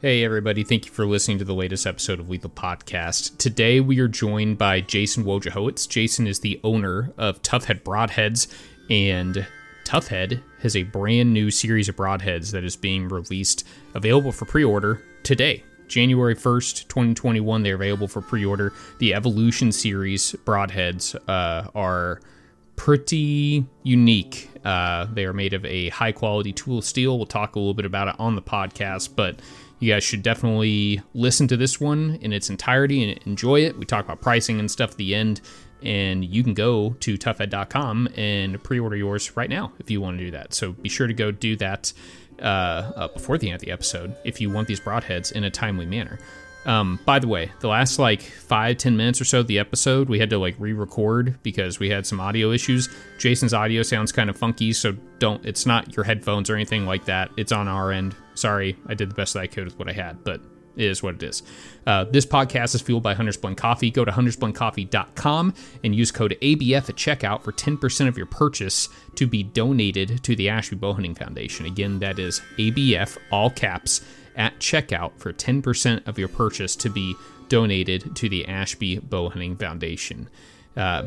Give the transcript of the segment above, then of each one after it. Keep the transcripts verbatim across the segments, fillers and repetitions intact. Hey everybody, thank you for listening to the latest episode of Lethal Podcast. Today we are joined by Jason Wojciechowicz. Jason is the owner of Toughhead Broadheads, and Toughhead has a brand new series of broadheads that is being released, available for pre-order today. January first, twenty twenty-one, they're available for pre-order. The Evolution series broadheads uh, are pretty unique. Uh, they are made of a high-quality tool steel. We'll talk a little bit about it on the podcast, but you guys should definitely listen to this one in its entirety and enjoy it. We talk about pricing and stuff at the end, and you can go to toughhead dot com and pre-order yours right now if you want to do that. So be sure to go do that uh, uh, before the end of the episode if you want these broadheads in a timely manner. Um, by the way, the last like five, ten minutes or so of the episode, we had to like re-record because we had some audio issues. Jason's audio sounds kind of funky, so don't, it's not your headphones or anything like that. It's on our end. Sorry, I did the best that I could with what I had, but it is what it is. Uh, this podcast is fueled by Hunter's Blend Coffee. Go to hunters blend coffee dot com and use code A B F at checkout for ten percent of your purchase to be donated to the Ashby Bowhunting Foundation. Again, that is A B F, all caps, at checkout for ten percent of your purchase to be donated to the Ashby Bowhunting Foundation. Uh,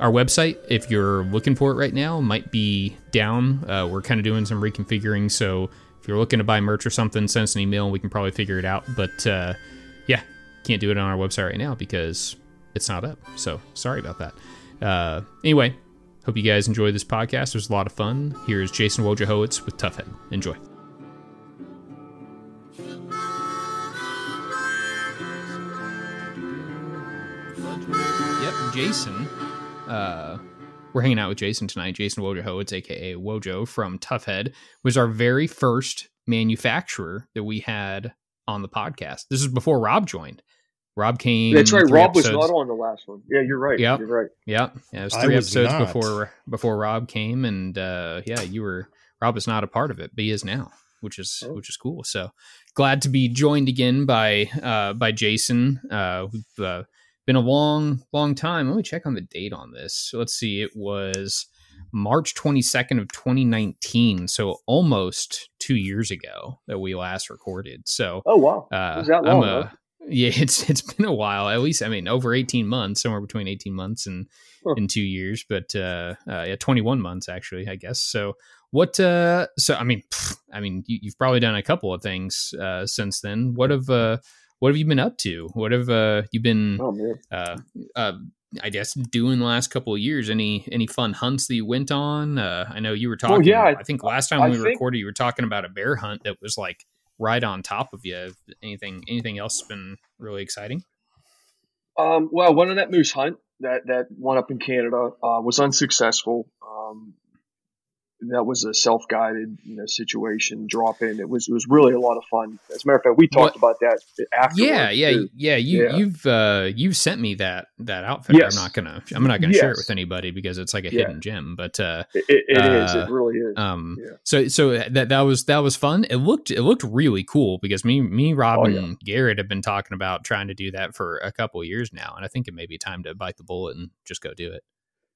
our website, if you're looking for it right now, might be down. Uh, we're kind of doing some reconfiguring, so if you're looking to buy merch or something, send us an email and we can probably figure it out. But uh, yeah, can't do it on our website right now because it's not up. So sorry about that. Uh, anyway, hope you guys enjoy this podcast. It was a lot of fun. Here's Jason Wojciechowicz with Toughhead. Enjoy. Yep, Jason. Uh, we're hanging out with Jason tonight. Jason Wojciechowicz, aka Wojo from Toughhead, was our very first manufacturer that we had on the podcast. This is before Rob joined. Rob came. That's right. Rob episodes. was not on the last one. Yeah, you're right. Yep. You're right. Yep. Yeah, it was three was episodes not. before before Rob came, and uh, yeah, you were. Rob was not a part of it, but he is now, which is oh. which is cool. So glad to be joined again by uh, by Jason. Uh, with, uh, Been a long, long time. Let me check on the date on this. So let's see. It was March twenty-second of twenty nineteen. So almost two years ago that we last recorded. So oh wow, uh, it was that long? A, huh? Yeah, it's it's been a while. At least I mean over eighteen months, somewhere between eighteen months and huh. and two years. But uh, uh, yeah, twenty-one months actually, I guess. So what? Uh, so I mean, pfft, I mean, you, you've probably done a couple of things uh, since then. What have uh, What have you been up to? What have uh, you been, oh, uh, uh, I guess, doing the last couple of years? Any any fun hunts that you went on? Uh, I know you were talking. Oh, yeah, I, I think last time I we think, recorded, you were talking about a bear hunt that was like right on top of you. Anything anything else been really exciting? Um, well, one of that moose hunt that that one up in Canada uh, was unsuccessful. Um, That was a self-guided, you know, situation drop in. It was, it was really a lot of fun. As a matter of fact, we talked what? about that after. Yeah. Yeah. Too. Yeah. You, yeah. You've, uh, you've sent me that, that outfit. Yes. I'm not gonna, I'm not gonna yes. share it with anybody because it's like a yeah. hidden gem, but, uh, it, it uh, is, it really is. Um, yeah. so, so that, that was, that was fun. It looked, it looked really cool because me, me, Rob oh, yeah. and Garrett have been talking about trying to do that for a couple of years now. And I think it may be time to bite the bullet and just go do it.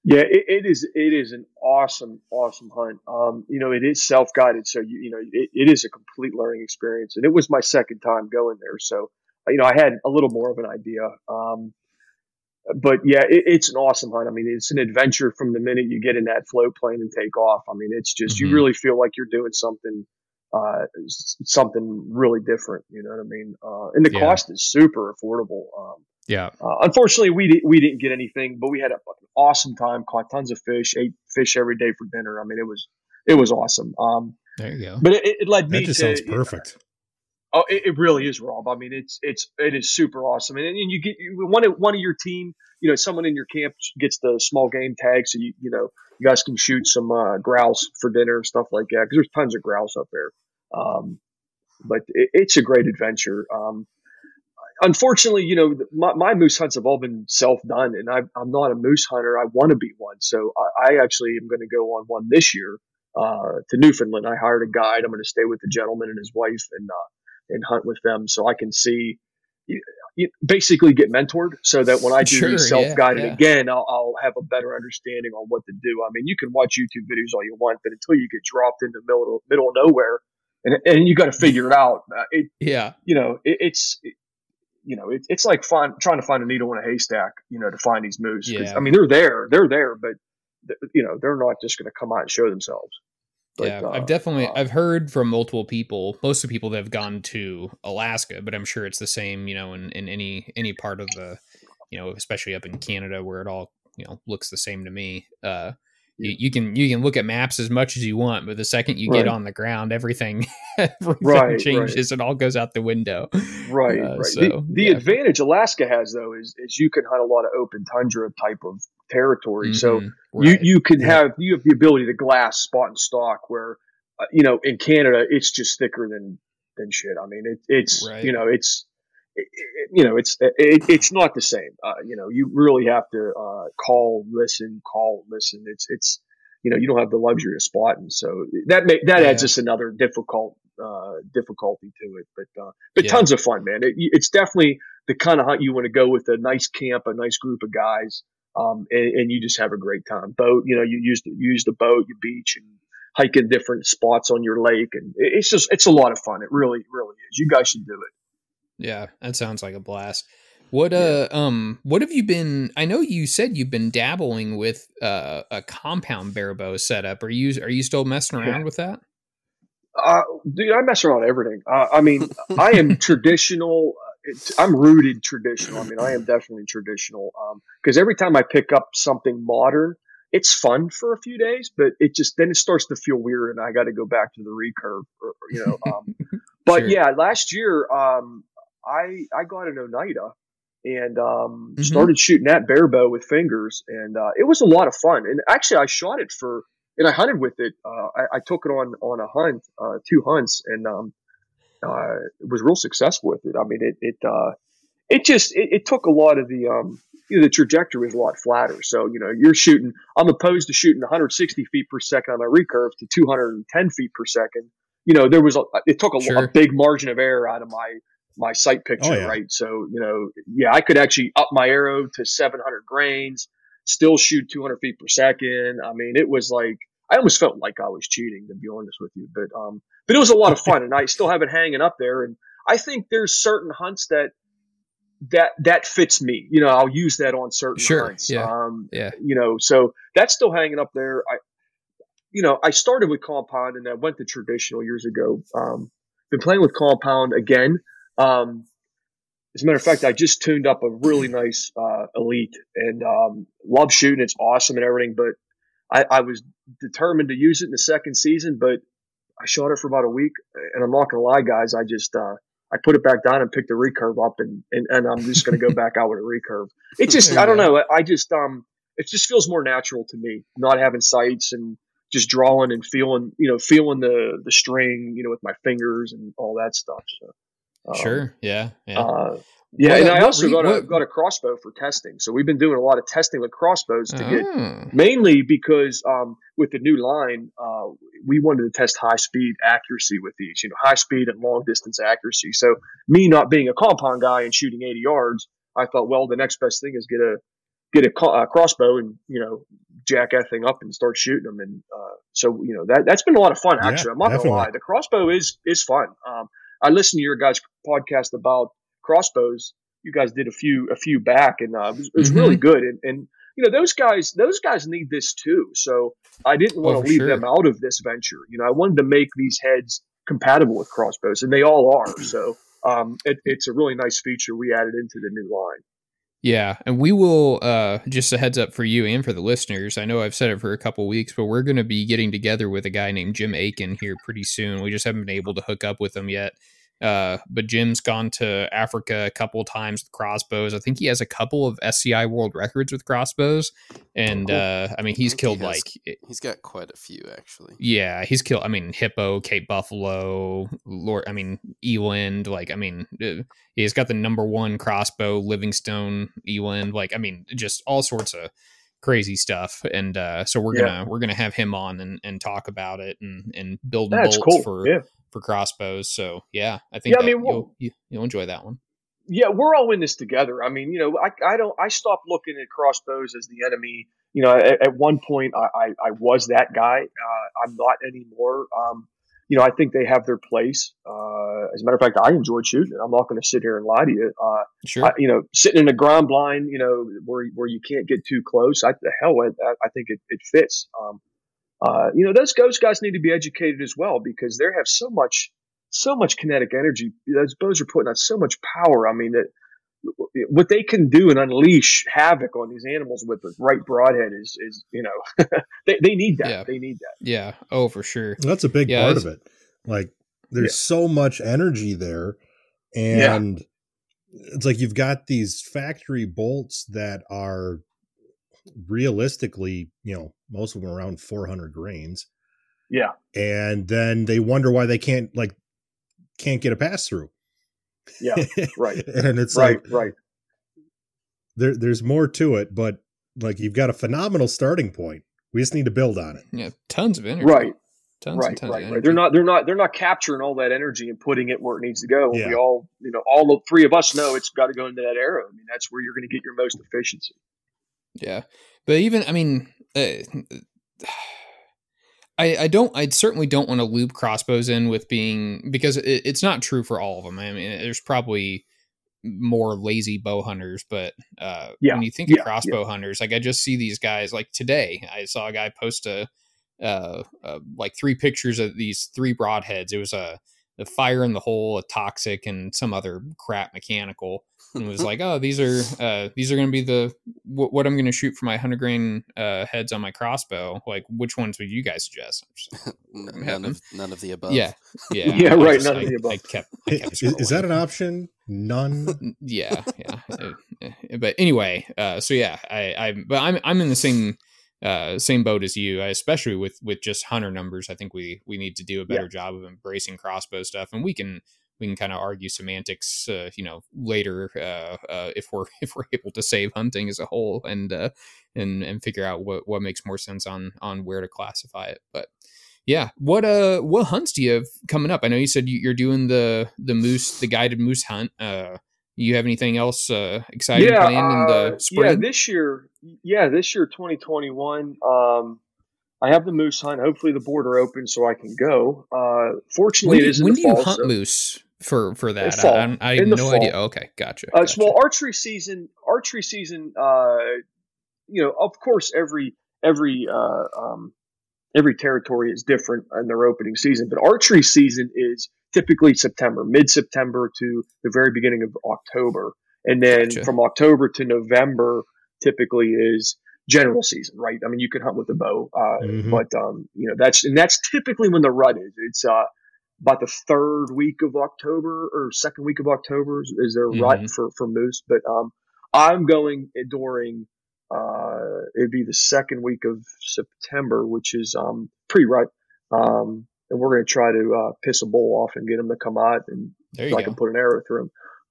Yeah, it, it is. It is an awesome, awesome hunt. Um, you know, it is self-guided, so you, you know, it, it is a complete learning experience. And it was my second time going there, so you know, I had a little more of an idea. Um, but yeah, it, it's an awesome hunt. I mean, it's an adventure from the minute you get in that float plane and take off. I mean, it's just mm-hmm. you really feel like you're doing something, uh, something really different. You know what I mean? Uh, and the yeah. cost is super affordable. Um, Yeah. Uh, unfortunately, we di- we didn't get anything, but we had an awesome time. Caught tons of fish. Ate fish every day for dinner. I mean, it was it was awesome. Um, there you go. But it, it led me. That just to, sounds perfect. You know, oh, it, it really is, Rob. I mean, it's it's it is super awesome. And, and you get you, one of one of your team. You know, someone in your camp gets the small game tag, so you you know you guys can shoot some uh, grouse for dinner and stuff like that. Because there's tons of grouse up there. Um, but it, it's a great adventure. Um, Unfortunately, you know, my, my moose hunts have all been self-done, and I, I'm not a moose hunter. I want to be one, so I, I actually am going to go on one this year uh, to Newfoundland. I hired a guide. I'm going to stay with the gentleman and his wife and uh, and hunt with them, so I can see. basically get mentored so that when I do sure, self-guided yeah, yeah. again, I'll, I'll have a better understanding on what to do. I mean, you can watch YouTube videos all you want, but until you get dropped into the middle, middle of nowhere and, and you got to figure it out. It, yeah. You know, it, it's, it, you know, it, it's like find, trying to find a needle in a haystack, you know, to find these moose. Yeah. I mean, they're there, they're there, but th- you know, they're not just going to come out and show themselves. But, yeah, uh, I've definitely, uh, I've heard from multiple people, most of the people that have gone to Alaska, but I'm sure it's the same, you know, in, in any, any part of the, you know, especially up in Canada where it all, you know, looks the same to me. Uh, yeah. you, you can, you can look at maps as much as you want, but the second you right. get on the ground, everything, everything right, changes. Right. It all goes out the window. Right. Uh, right. So, the the yeah. advantage Alaska has though, is, is you can hunt a lot of open tundra type of territory. Mm-hmm. So right. you, you can yeah. have, you have the ability to glass spot and stalk where, uh, you know, in Canada, it's just thicker than, than shit. I mean, it, it's, right. you know, it's, it, it, you know, it's, it, it's not the same. Uh, you know, you really have to, uh, call, listen, call, listen. It's, it's, you know, you don't have the luxury of spotting. So that may, that yeah. adds just another difficult, uh, difficulty to it, but, uh, but yeah. tons of fun, man. It, it's definitely the kind of hunt you want to go with a nice camp, a nice group of guys. Um, and, and you just have a great time. Boat, you know, you use the, you use the boat, you beach and hike in different spots on your lake. And it's just, it's a lot of fun. It really, really is. You guys should do it. Yeah. That sounds like a blast. What, yeah. uh, um, what have you been, I know you said you've been dabbling with, uh, a compound barebow setup. Are you, are you still messing around yeah. with that? Uh, dude, I mess around everything. Uh, I mean, I am traditional. It's, I'm rooted traditional. I mean, I am definitely traditional um, because every time I pick up something modern, it's fun for a few days, but it just then it starts to feel weird, and I got to go back to the recurve, or, or, you know. Um, but sure. yeah, last year um, I I got an Oneida and um, mm-hmm. started shooting that barebow with fingers, and uh, it was a lot of fun. And actually, I shot it for and I hunted with it. Uh, I, I took it on on a hunt, uh, two hunts, and. Um, Uh, was real successful with it. I mean, it it uh, it just it, it took a lot of the um, you know, the trajectory was a lot flatter. So you know, you're shooting. I'm opposed to shooting one hundred sixty feet per second on my recurve to two hundred ten feet per second. You know, there was a, it took a, sure. a big margin of error out of my my sight picture, oh, yeah. right? So you know, yeah, I could actually up my arrow to seven hundred grains, still shoot two hundred feet per second. I mean, it was like. I almost felt like I was cheating, to be honest with you, but um, but it was a lot of fun, and I still have it hanging up there. And I think there's certain hunts that that that fits me. You know, I'll use that on certain sure, hunts. Yeah, um, yeah. You know, so that's still hanging up there. I, you know, I started with compound, and I went to traditional years ago. Um, been playing with compound again. Um, as a matter of fact, I just tuned up a really nice uh, Elite, and um, love shooting. It's awesome and everything, but. I, I was determined to use it in the second season, but I shot it for about a week, and I'm not gonna lie, guys. I just uh, I put it back down and picked the recurve up, and and, and I'm just gonna go back out with a recurve. It just I don't know. I just um it just feels more natural to me, not having sights and just drawing and feeling you know feeling the the string you know with my fingers and all that stuff. So, um, sure, yeah, yeah, uh, yeah. What, and I also what, got a what? got a crossbow for testing, so we've been doing a lot of testing with crossbows to oh. get mainly because um, with the new line, uh, we wanted to test high speed accuracy with these, you know, high speed and long distance accuracy. So me not being a compound guy and shooting eighty yards, I thought, well, the next best thing is get a get a, co- a crossbow and you know jack that thing up and start shooting them. And uh, so you know that that's been a lot of fun actually. Yeah, I'm not definitely. gonna lie, the crossbow is is fun. Um, I listened to your guys' podcast about crossbows. You guys did a few, a few back, and uh, it was, it was mm-hmm. really good. And, and you know, those guys, those guys need this too. So I didn't want to oh, leave sure. them out of this venture. You know, I wanted to make these heads compatible with crossbows, and they all are. So um, it, it's a really nice feature we added into the new line. Yeah, and we will, uh, just a heads up for you and for the listeners, I know I've said it for a couple weeks, but we're going to be getting together with a guy named Jim Aiken here pretty soon. We just haven't been able to hook up with him yet, uh, but Jim's gone to Africa a couple times with crossbows. I think he has a couple of S C I world records with crossbows, and cool. uh, I mean, he's I killed he has, like... He's got quite a few, actually. Yeah, he's killed, I mean, hippo, Cape Buffalo, Lord, I mean, Eland, like, I mean... Uh, he's got the number one crossbow, Livingstone Eland, like, I mean, just all sorts of crazy stuff. And uh, so we're yeah. gonna we're gonna have him on and, and talk about it and and build bolts cool. for yeah. for crossbows. So yeah, I think yeah, that I mean, you'll, you, you'll enjoy that one. yeah, we're all in this together. I mean, you know, I, I don't, I stopped looking at crossbows as the enemy. You know, at, at one point I, I, I was that guy. Uh, I'm not anymore. Um, you know, I think they have their place. Uh, as a matter of fact, I enjoyed shooting. I'm not going to sit here and lie to you. Uh, sure. I, you know, sitting in a ground blind, you know, where, where you can't get too close. I, the hell, I, I think it, it fits. Um, uh, you know, those ghost guys need to be educated as well, because they have so much, so much kinetic energy. Those bows are putting out so much power. I mean, that what they can do and unleash havoc on these animals with the right broadhead is, is, you know, they, they need that. Yeah. They need that. Yeah. Oh, for sure. That's a big yeah, part of it. Like, there's yeah. so much energy there, and yeah. it's like, you've got these factory bolts that are realistically, you know, most of them are around four hundred grains. Yeah. And then they wonder why they can't like, can't get a pass through. Yeah, right. And it's right, like, right. There, there's more to it, but like, you've got a phenomenal starting point. We just need to build on it. Yeah, tons of energy. Right, tons right, and tons right, of energy. Right. They're not, they're not, they're not capturing all that energy and putting it where it needs to go. And yeah. we all, you know, all the three of us know it's got to go into that arrow. I mean, that's where you're going to get your most efficiency. Yeah, but even, I mean, uh, I, I don't, I certainly don't want to loop crossbows in with being, because it, it's not true for all of them. I mean, there's probably more lazy bow hunters, but uh, yeah, when you think yeah, of crossbow yeah. hunters, like, I just see these guys, like today, I saw a guy post a, uh, uh, like three pictures of these three broadheads. It was a, the fire in the hole, a toxic, and some other crap mechanical. And it was like, oh, these are, uh, these are going to be the, w- what I'm going to shoot for my hundred grain, uh, heads on my crossbow. Like, which ones would you guys suggest? Like, none, of, none of the above. Yeah. Yeah. yeah. Right. Just, none I, of the above. I kept, I kept is, is that an option? None. yeah. Yeah. uh, but anyway, uh, so yeah, I, I, but I'm, I'm in the same, uh, same boat as you, I, especially with, with just hunter numbers. I think we, we need to do a better yeah. job of embracing crossbow stuff, and we can, we can kind of argue semantics, uh, you know, later, uh, uh, if we're, if we're able to save hunting as a whole, and, uh, and, and figure out what, what makes more sense on, on where to classify it. But yeah, what, uh, what hunts do you have coming up? I know you said you're doing the, the moose, the guided moose hunt. Uh, you have anything else, uh, exciting yeah, planned uh, in the spring? Yeah, this year, yeah, this year, twenty twenty-one, um, I have the moose hunt. Hopefully the border opens so I can go. Uh, fortunately, when, it is in when the fall. When do you hunt so moose for, for that? Fall, I, I, I have no fall. idea. Okay, gotcha. Uh, gotcha. So, well, archery season, archery season, uh, you know, of course, every every uh, um, every territory is different in their opening season. But archery season is typically September, mid-September to the very beginning of October. And then gotcha. From October to November typically is general season, right? I mean, you can hunt with a bow, uh, mm-hmm. but, um, you know, that's, and that's typically when the rut is. It's, uh, about the third week of October or second week of October is, is their mm-hmm. rut for, for moose. But, um, I'm going during, uh, it'd be the second week of September, which is, um, pre-rut. Um, and we're going to try to, uh, piss a bull off and get him to come out, and so go. I can put an arrow through him.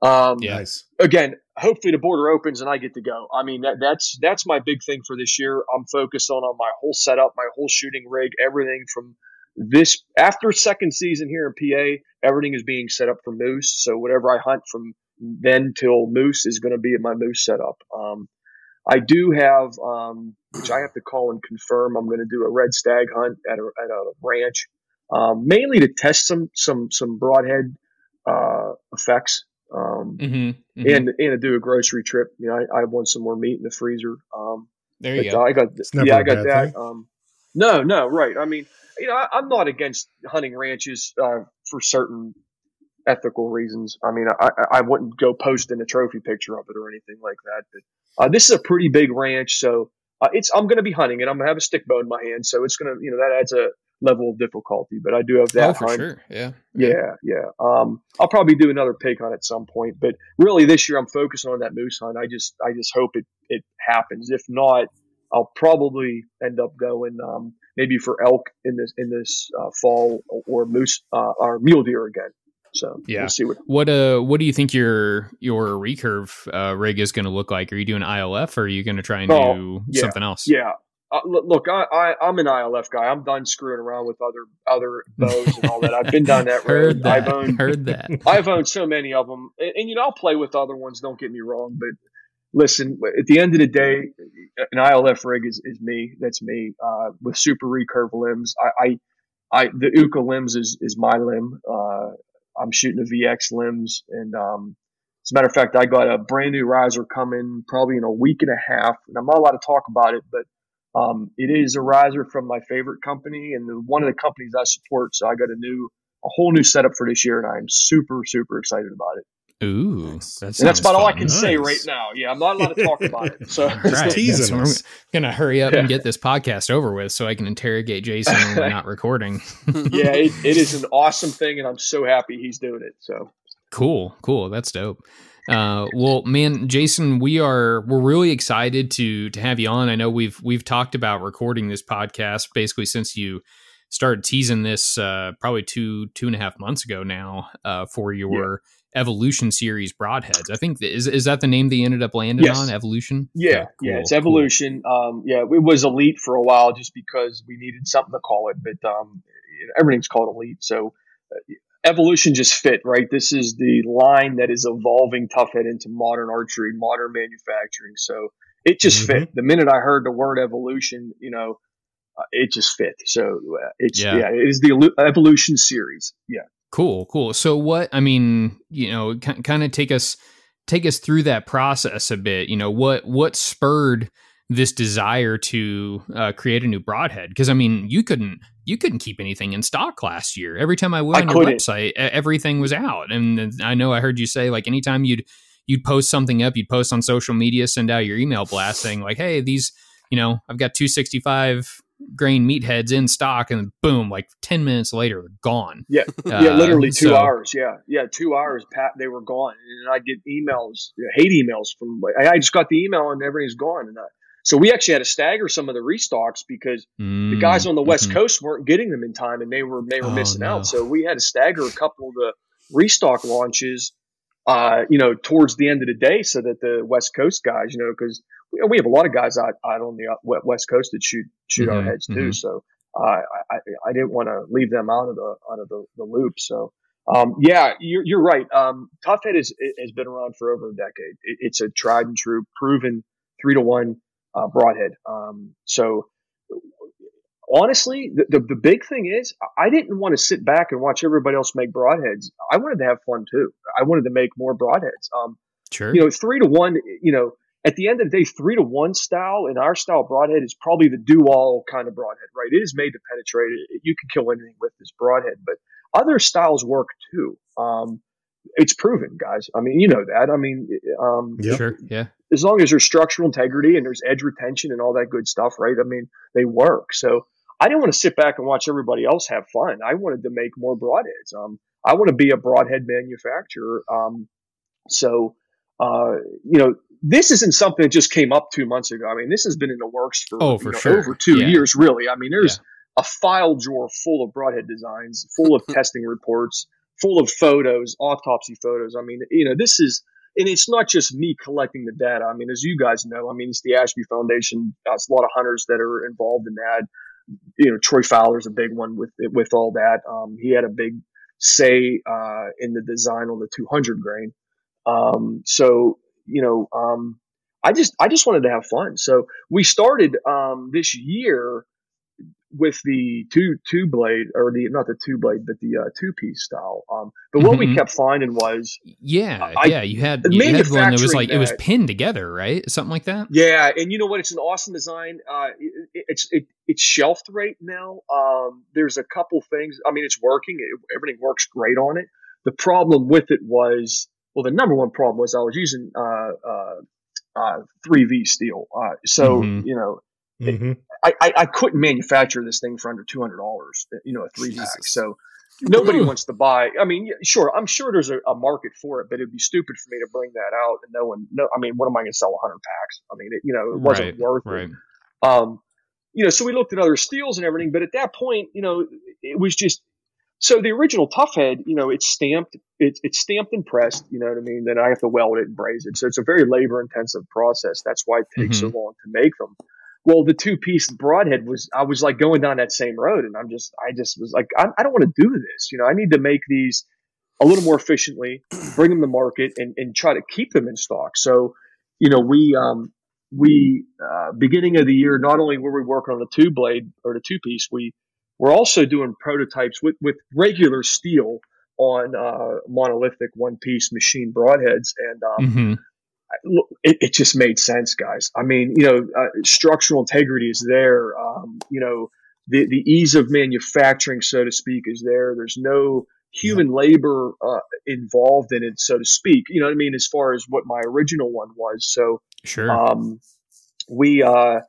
Um, yes. Again, hopefully the border opens and I get to go. I mean, that, that's, that's my big thing for this year. I'm focused on, on my whole setup, my whole shooting rig, everything from this after second season here in P A, everything is being set up for moose. So whatever I hunt from then till moose is going to be in my moose setup. Um, I do have, um, which I have to call and confirm. I'm going to do a red stag hunt at a, at a ranch, um, mainly to test some, some, some broadhead, uh, effects. Um, mm-hmm, mm-hmm. and, and to do a grocery trip. You know, I, I want some more meat in the freezer. Um, there you go. I got, yeah, I got that. Thing. Um, no, no, right. I mean, you know, I, I'm not against hunting ranches, uh, for certain ethical reasons. I mean, I, I wouldn't go posting a trophy picture of it or anything like that. But, uh, this is a pretty big ranch. So, uh, it's, I'm going to be hunting and I'm going to have a stick bow in my hand. So it's going to, you know, that adds a level of difficulty, but I do have that. Oh, for hunt. Sure. Yeah. Yeah. Yeah. Um, I'll probably do another pig hunt at some point, but really this year I'm focusing on that moose hunt. I just, I just hope it, it happens. If not, I'll probably end up going, um, maybe for elk in this, in this, uh, fall, or moose, uh, or mule deer again. So yeah, we'll see what, what, uh, what do you think your, your recurve, uh, rig is going to look like? Are you doing I L F, or are you going to try and oh, do yeah, something else? Yeah. Uh, look, I, I, I'm an I L F guy. I'm done screwing around with other other bows and all that. I've been down that road. Heard that. I've owned, Heard that. I've owned so many of them. And, and, you know, I'll play with other ones. Don't get me wrong. But listen, at the end of the day, an I L F rig is, is me. That's me uh, with super recurve limbs. I, I, I the Uka limbs is, is my limb. Uh, I'm shooting the V X limbs. And um, as a matter of fact, I got a brand new riser coming probably in a week and a half. And I'm not allowed to talk about it, but Um, it is a riser from my favorite company and the, one of the companies I support. So I got a new, a whole new setup for this year, and I'm super, super excited about it. Ooh, that and that's about fun. all I can nice. say right now. Yeah, I'm not allowed to talk about it. So right. teasing us. So we're gonna hurry up yeah. and get this podcast over with, so I can interrogate Jason when we're not recording. yeah, it, it is an awesome thing, and I'm so happy he's doing it. So cool, cool, that's dope. Uh, well, man, Jason, we are, we're really excited to, to have you on. I know we've, we've talked about recording this podcast basically since you started teasing this, uh, probably two, two and a half months ago now, uh, for your yeah. Evolution series broadheads. I think is, is that the name that you ended up landing yes. on? Evolution? Yeah. Oh, cool, yeah. It's Evolution. Cool. Um, yeah, it was Elite for a while just because we needed something to call it, but, um, everything's called Elite. So, uh, Evolution just fit, right? This is the line that is evolving Toughhead into modern archery, modern manufacturing. So it just mm-hmm. fit. The minute I heard the word evolution, you know, uh, it just fit. So uh, it's, yeah. yeah, it is the Evolution series. Yeah. Cool. Cool. So what, I mean, you know, k- kind of take us, take us through that process a bit. You know, what, what spurred this desire to uh, create a new broadhead? 'Cause I mean, you couldn't, you couldn't keep anything in stock last year. Every time I went on your website, everything was out. And I know I heard you say, like, anytime you'd, you'd post something up, you'd post on social media, send out your email blast saying like, hey, these, you know, I've got two sixty-five grain meatheads in stock, and boom, like ten minutes later, they're gone. Yeah. Yeah. Literally uh, two so. hours. Yeah. Yeah. Two hours. Pat, they were gone. And I get emails, hate emails from, I just got the email and everything's gone. And I, So we actually had to stagger some of the restocks because mm, the guys on the West mm-hmm. Coast weren't getting them in time, and they were they were oh, missing no. out. So we had to stagger a couple of the restock launches, uh, you know, towards the end of the day, so that the West Coast guys, you know, because you know, we have a lot of guys out, out on the West Coast that shoot shoot mm-hmm. our heads too. Mm-hmm. So uh, I I didn't want to leave them out of the out of the, the loop. So um, yeah, you're you're right. Um, Toughhead is has been around for over a decade. It, it's a tried and true, proven three to one. Uh, broadhead. Um, so honestly, the, the, the big thing is I didn't want to sit back and watch everybody else make broadheads. I wanted to have fun too. I wanted to make more broadheads. Um, sure. You know, three to one, you know, at the end of the day, three to one style in our style broadhead is probably the do all kind of broadhead, right? It is made to penetrate. You can kill anything with this broadhead, but other styles work too. Um, It's proven, guys. I mean, you know that. I mean, um, yep. sure, yeah. As long as there's structural integrity and there's edge retention and all that good stuff, right? I mean, they work. So I didn't want to sit back and watch everybody else have fun. I wanted to make more broadheads. Um, I want to be a broadhead manufacturer. Um, so, uh, you know, this isn't something that just came up two months ago. I mean, this has been in the works for, oh, for you know, sure. over two yeah. years, really. I mean, there's yeah. a file drawer full of broadhead designs, full of testing reports, full of photos, autopsy photos. I mean, you know, this is, and it's not just me collecting the data. I mean, as you guys know, I mean, it's the Ashby Foundation. It's a lot of hunters that are involved in that. You know, Troy Fowler's a big one with with all that. Um, he had a big say uh, in the design on the two hundred grain. Um, so, you know, um, I just I just wanted to have fun. So we started um, this year with the two two blade or the not the two blade but the uh, two piece style, um, but what mm-hmm. we kept finding was yeah I, yeah you had you had one that was like that, it was pinned together, right, something like that. Yeah, and you know what? It's an awesome design. Uh, it, it, it's it, it's shelved right now. Um, there's a couple things. I mean, it's working. It, everything works great on it. The problem with it was well, the number one problem was I was using uh, uh, uh, three V steel, uh, so mm-hmm. you know. Mm-hmm. I, I, I couldn't manufacture this thing for under two hundred dollars, you know, a three Jesus. pack. So nobody Ooh. wants to buy. I mean, sure, I'm sure there's a, a market for it, but it'd be stupid for me to bring that out. And no one, no, I mean, what am I going to sell one hundred packs? I mean, it, you know, it wasn't right, worth right. it. Um, you know, so we looked at other steels and everything, but at that point, you know, it was just, so the original Toughhead, you know, it's stamped, it's, it's stamped and pressed, you know what I mean? Then I have to weld it and braise it. So it's a very labor intensive process. That's why it takes mm-hmm. so long to make them. Well, the two-piece broadhead was, I was like going down that same road, and I'm just, I just was like, I, I don't want to do this. You know, I need to make these a little more efficiently, bring them to market, and, and try to keep them in stock. So, you know, we, um, we, uh, beginning of the year, not only were we working on the two blade or the two-piece, we were also doing prototypes with, with regular steel on, uh, monolithic one-piece machine broadheads. And, um, mm-hmm. It, it just made sense, guys. I mean, you know, uh, structural integrity is there. Um, you know, the, the ease of manufacturing, so to speak, is there. There's no human labor uh, involved in it, so to speak. You know what I mean? As far as what my original one was. So sure. Um, we uh,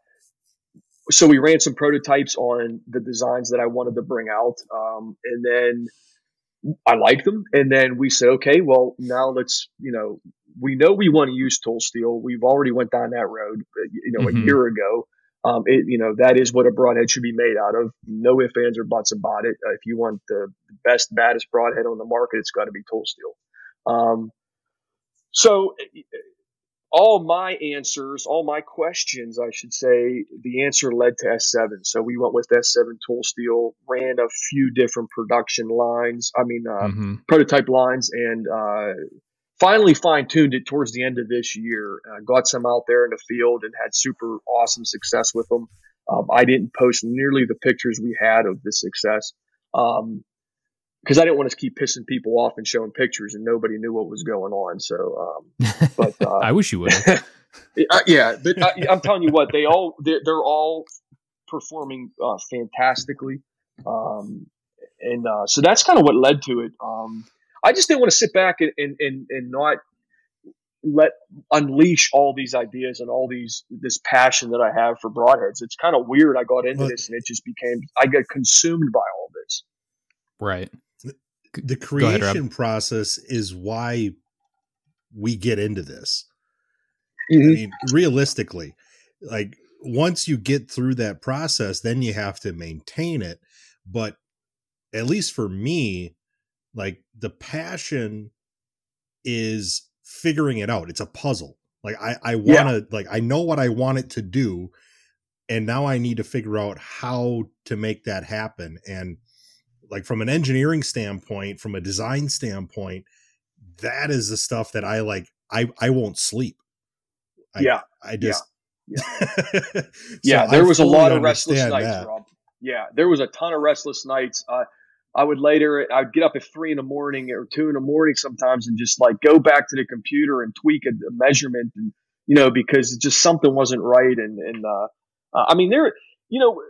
so we ran some prototypes on the designs that I wanted to bring out, um, and then I liked them. And then we said, okay, well, now let's, you know, we know we want to use tool steel. We've already went down that road, you know, mm-hmm. a year ago. Um, it, you know, that is what a broadhead should be made out of. No ifs, ands, or buts about it. Uh, if you want the best, baddest broadhead on the market, it's got to be tool steel. Um, so all my answers, all my questions, I should say, the answer led to S seven. So we went with S seven tool steel, ran a few different production lines. I mean, uh, mm-hmm. prototype lines, and, uh, finally fine-tuned it towards the end of this year. Uh, got some out there in the field and had super awesome success with them. Um, I didn't post nearly the pictures we had of the success um, because I didn't want to keep pissing people off and showing pictures, and nobody knew what was going on. So, um, but uh, I wish you would. Yeah, but I, I'm telling you what, they all they're, they're all performing uh, fantastically, um, and uh, so that's kind of what led to it. Um, I just didn't want to sit back and, and, and, and not let unleash all these ideas and all these, this passion that I have for broadheads. It's kind of weird. I got into well, this and it just became, I got consumed by all this. Right. The, the creation Go ahead, Rob. process is why we get into this. Mm-hmm. I mean, realistically, like once you get through that process, then you have to maintain it. But at least for me, like the passion is figuring it out. It's a puzzle. Like I, I want to, yeah. like, I know what I want it to do. And now I need to figure out how to make that happen. And like from an engineering standpoint, from a design standpoint, that is the stuff that I like, I, I won't sleep. I, yeah. I just, yeah. Yeah. so yeah there I was a lot of restless nights, that. Rob. Yeah. There was a ton of restless nights. Uh, I would later, I'd get up at three in the morning or two in the morning sometimes and just like go back to the computer and tweak a, a measurement, and, you know, because just something wasn't right. And, and, uh, uh I mean, there, you know,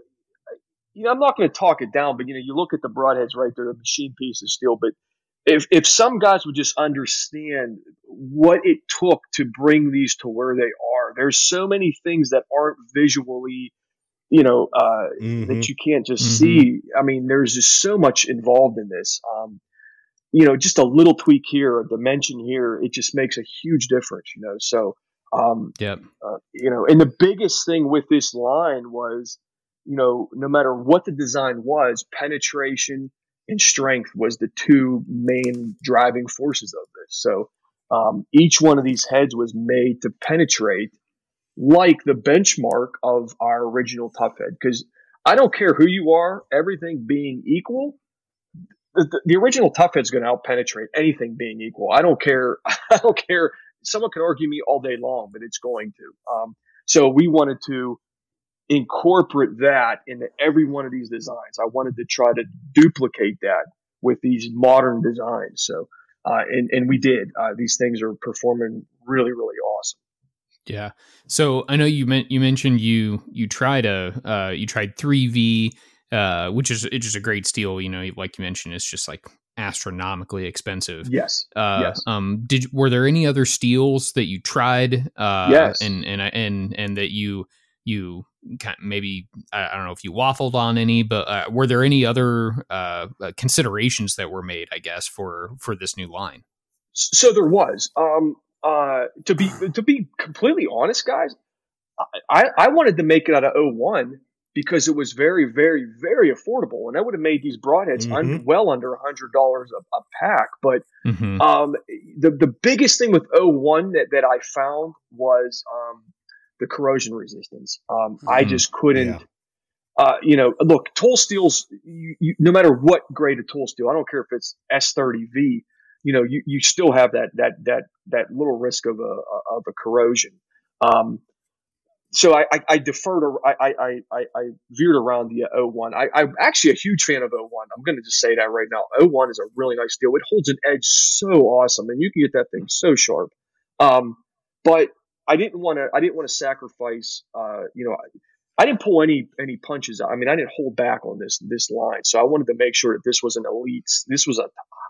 you know, I'm not going to talk it down, but you know, you look at the broadheads right there, the machine piece of steel, but if, if some guys would just understand what it took to bring these to where they are, there's so many things that aren't visually, you know, uh, mm-hmm. that you can't just mm-hmm. see. I mean, there's just so much involved in this. Um, you know, just a little tweak here, a dimension here, it just makes a huge difference, you know? So, um, yep. uh, you know, and the biggest thing with this line was, you know, no matter what the design was, penetration and strength was the two main driving forces of this. So, um, each one of these heads was made to penetrate like the benchmark of our original Toughhead, because I don't care who you are, everything being equal, the, the, the original Toughhead is going to outpenetrate anything being equal. I don't care. I don't care. Someone can argue me all day long, but it's going to. Um, so we wanted to incorporate that into every one of these designs. I wanted to try to duplicate that with these modern designs. So, uh, and, and we did. Uh, these things are performing really, really awesome. Yeah. So I know you meant, you mentioned you, you tried a, uh, you tried three V, uh, which is, it's just a great steel, you know, like you mentioned, it's just like astronomically expensive. Yes. Uh, yes. um, did, were there any other steels that you tried, uh, yes. and, and, and, and that you, you kind of maybe, I, I don't know if you waffled on any, but, uh, were there any other, uh, considerations that were made, I guess, for, for this new line? So there was, um, Uh, to be to be completely honest, guys, I, I wanted to make it out of O one because it was very, very, very affordable, and that would have made these broadheads mm-hmm. un, well under a hundred dollars a pack. But mm-hmm. um, the the biggest thing with O one that, that I found was um, the corrosion resistance. Um, mm, I just couldn't, yeah. uh, you know, look, tool steels, you, you, no matter what grade of tool steel, I don't care if it's S thirty V, you know, you, you still have that, that, that, that little risk of a, of a corrosion. Um, So I, I, I deferred, I, I, I, I veered around the O one. I, I'm actually a huge fan of O one. I'm going to just say that right now. O one is a really nice steel. It holds an edge so awesome, and you can get that thing so sharp. Um, but I didn't want to, I didn't want to sacrifice, uh, you know, I, I didn't pull any, any punches out. I mean, I didn't hold back on this, this line. So I wanted to make sure that this was an elite, this was a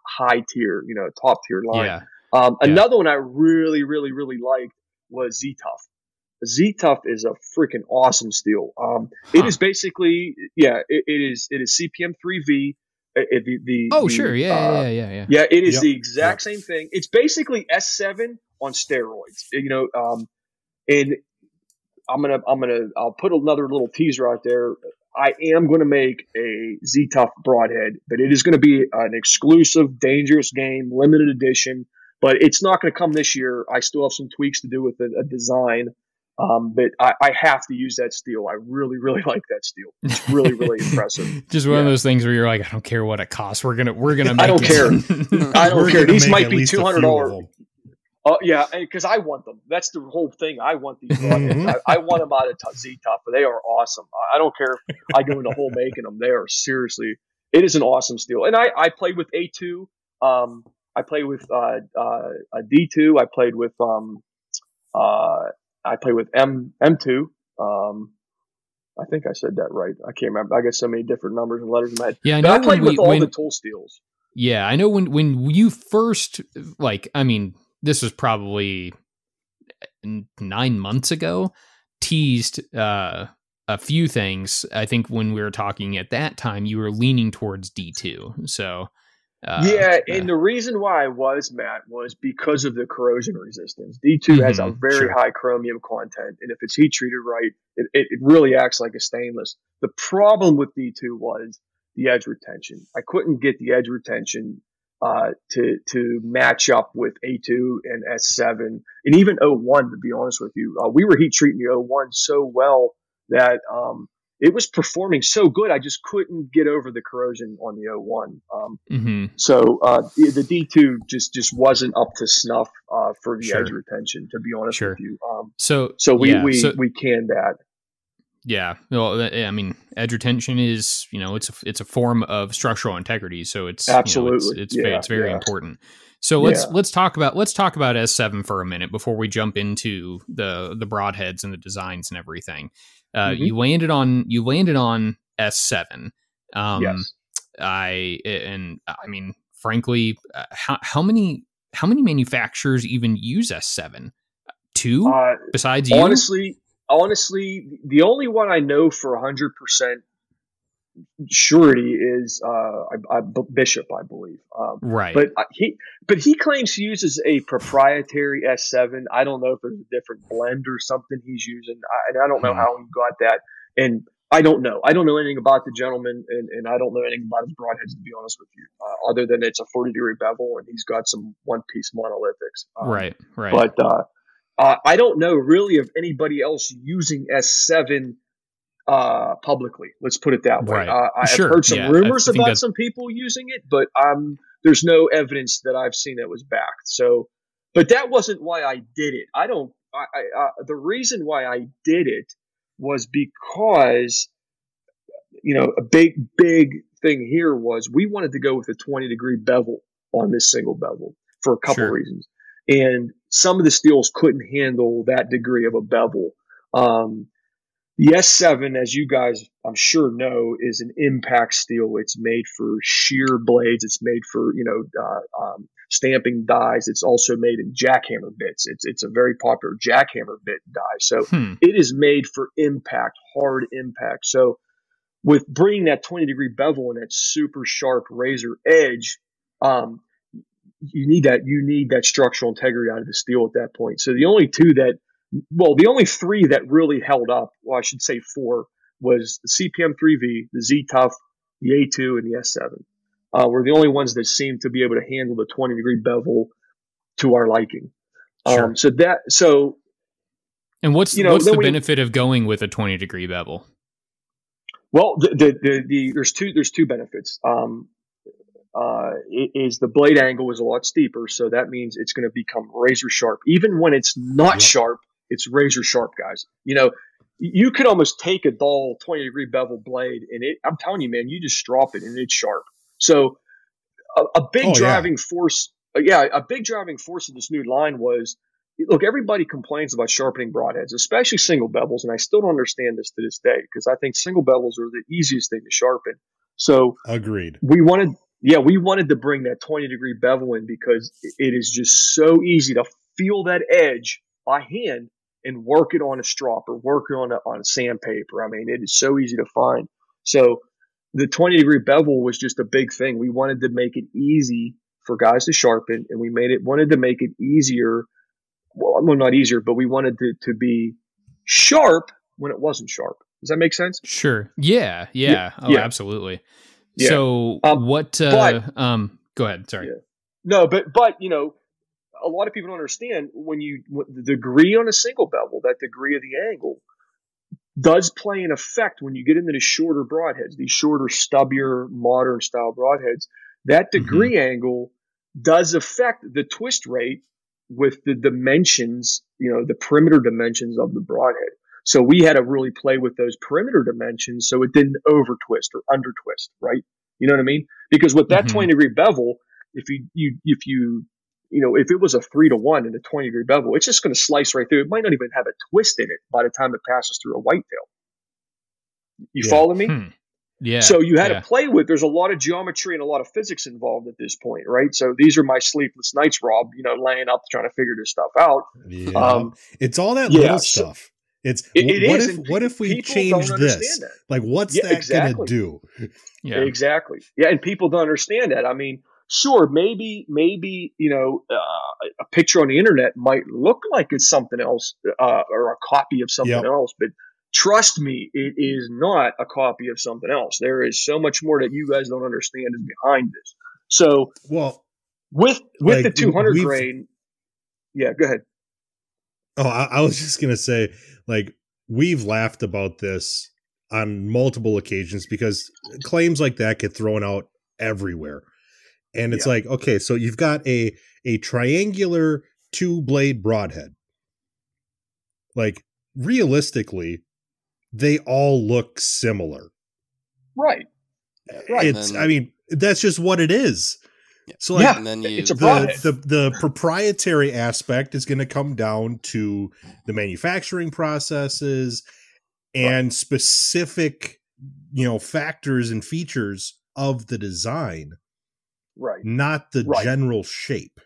high tier, you know, top tier line. Yeah. Um, yeah. Another one I really, really, really liked was Z Tough. Z Tough is a freaking awesome steel. Um, huh. It is basically, yeah, it, it is. It is C P M three V. It, the, the oh the, sure, yeah, uh, yeah, yeah, yeah, yeah. It is yep. the exact yep. same thing. It's basically S seven on steroids. You know, um, and I'm gonna, I'm gonna, I'll put another little teaser out there. I am gonna make a Z Tough broadhead, but it is gonna be an exclusive, dangerous game, limited edition. But it's not gonna come this year. I still have some tweaks to do with a, a design. Um, but I, I have to use that steel. I really, really like that steel. It's really, really impressive. Just one yeah. of those things where you're like, I don't care what it costs. We're gonna, we're gonna. Make I don't it. care. I don't we're care. These might be two hundred dollars. Oh yeah, because I want them. That's the whole thing. I want these. Mm-hmm. I, I want them out of Z Tough. They are awesome. I, I don't care if I go into whole making them. They are seriously. It is an awesome steel. And I, I played with A two. Um, I played with uh, uh, a D two. I played with um, uh. I play with M M2. Um, I think I said that right. I can't remember. I got so many different numbers and letters in my head. Yeah, I know. But I played we, with all when, the tool steels. Yeah, I know when when you first, like, I mean, this was probably nine months ago. Teased uh, a few things. I think when we were talking at that time, you were leaning towards D two. So. Uh, yeah, and uh, the reason why I was, Matt, was because of the corrosion resistance. D two mm-hmm, has a very sure. high chromium content, and if it's heat treated right, it, it, it really acts like a stainless. The problem with D two was the edge retention. I couldn't get the edge retention uh, to to match up with A two and S seven, and even O one, to be honest with you. Uh, we were heat treating the O one so well that um, – it was performing so good. I just couldn't get over the corrosion on the O one. Um, mm-hmm. So uh, the, the D two just, just wasn't up to snuff uh, for the sure. edge retention, to be honest sure. with you. Um, so so we, yeah, we, so, we canned that. Yeah. Well, I mean, edge retention is, you know, it's a, it's a form of structural integrity. So it's, absolutely. You know, it's, it's, yeah, it's very yeah. important. So let's, yeah. let's talk about, let's talk about S seven for a minute before we jump into the, the broadheads and the designs and everything. Uh, mm-hmm. You landed on you landed on S seven. Um, yes. I and I mean, frankly, uh, how how many how many manufacturers even use S seven? Two uh, besides you? Honestly, honestly, the only one I know for a hundred percent surety is uh, I, I, Bishop, I believe. Um, right. But he but he claims he uses a proprietary S seven. I don't know if there's a different blend or something he's using. I, and I don't know how he got that. And I don't know. I don't know anything about the gentleman, and, and I don't know anything about his broadheads, to be honest with you, uh, other than it's a forty-degree bevel and he's got some one-piece monolithics. Um, right, right. But uh, uh, I don't know really of anybody else using S seven uh publicly, let's put it that way. Right. uh, I've sure. heard some yeah, rumors about some people using it, but um there's no evidence that I've seen that was backed. So but that wasn't why I did it. I don't I, I uh, the reason why I did it was because, you know, a big big thing here was we wanted to go with a twenty degree bevel on this single bevel for a couple sure. reasons, and some of the steels couldn't handle that degree of a bevel. um The S seven, as you guys I'm sure know, is an impact steel. It's made for shear blades. It's made for, you know, uh, um, stamping dies. It's also made in jackhammer bits. It's it's a very popular jackhammer bit die. So hmm. it is made for impact, hard impact. So with bringing that twenty degree bevel and that super sharp razor edge, um, you need that you need that structural integrity out of the steel at that point. So the only two that Well, the only three that really held up, well, I should say four, was the C P M three V, the Z Tough, the A two, and the S seven. Uh, were the only ones that seemed to be able to handle the twenty degree bevel to our liking. Sure. Um, so that, so And what's you know, what's the we, benefit of going with a twenty degree bevel? Well, the the, the, the there's two there's two benefits. Um, uh, is the blade angle is a lot steeper, so that means it's going to become razor sharp. Even when it's not yeah. sharp, it's razor sharp, guys. You know, you could almost take a dull twenty degree bevel blade, and it, I'm telling you, man, you just drop it and it's sharp. So a, a big oh, driving yeah. force, uh, yeah, a big driving force of this new line was. Look, everybody complains about sharpening broadheads, especially single bevels, and I still don't understand this to this day because I think single bevels are the easiest thing to sharpen. So agreed. We wanted, yeah, we wanted to bring that twenty degree bevel in because it is just so easy to feel that edge by hand and work it on a strop or work it on a, on a sandpaper. I mean, it is so easy to find. So the twenty degree bevel was just a big thing. We wanted to make it easy for guys to sharpen, and we made it wanted to make it easier. Well, not easier, but we wanted it to, to be sharp when it wasn't sharp. Does that make sense? Sure. Yeah. Yeah. yeah oh, yeah. Absolutely. Yeah. So um, what, uh, but, um, go ahead. Sorry. Yeah. No, but, but, you know, a lot of people don't understand when you, the degree on a single bevel, that degree of the angle does play an effect when you get into the shorter broadheads, these shorter, stubbier, modern style broadheads. That degree mm-hmm. angle does affect the twist rate with the dimensions, you know, the perimeter dimensions of the broadhead. So we had to really play with those perimeter dimensions so it didn't over twist or under twist, right? You know what I mean? Because with that mm-hmm. twenty degree bevel, if you, you, if you, you know, if it was a three to one in a twenty degree bevel, it's just going to slice right through. It might not even have a twist in it by the time it passes through a whitetail. You yeah. follow me? Hmm. Yeah. So you had yeah. to play with, there's a lot of geometry and a lot of physics involved at this point, right? So these are my sleepless nights, Rob, you know, laying up, trying to figure this stuff out. Yeah. Um, it's all that yeah, little stuff. So it's it, it what, is, if, what if we change this? That. Like, what's yeah, that exactly. going to do? Yeah, exactly. Yeah. And people don't understand that. I mean, sure, maybe, maybe, you know, uh, a picture on the internet might look like it's something else uh, or a copy of something yep. else, but trust me, it is not a copy of something else. There is so much more that you guys don't understand is behind this. So, well, with with like, the two hundred grain, yeah, go ahead. Oh, I, I was just gonna say, like, we've laughed about this on multiple occasions because claims like that get thrown out everywhere, and it's yeah. like, okay, so you've got a a triangular two blade broadhead, like realistically. They all look similar. Right. Right. It's, then, I mean, that's just what it is. Yeah. So like, yeah, and then you, it's a the, the, the proprietary aspect is going to come down to the manufacturing processes and right. specific, you know, factors and features of the design. Right. Not the right. general shape.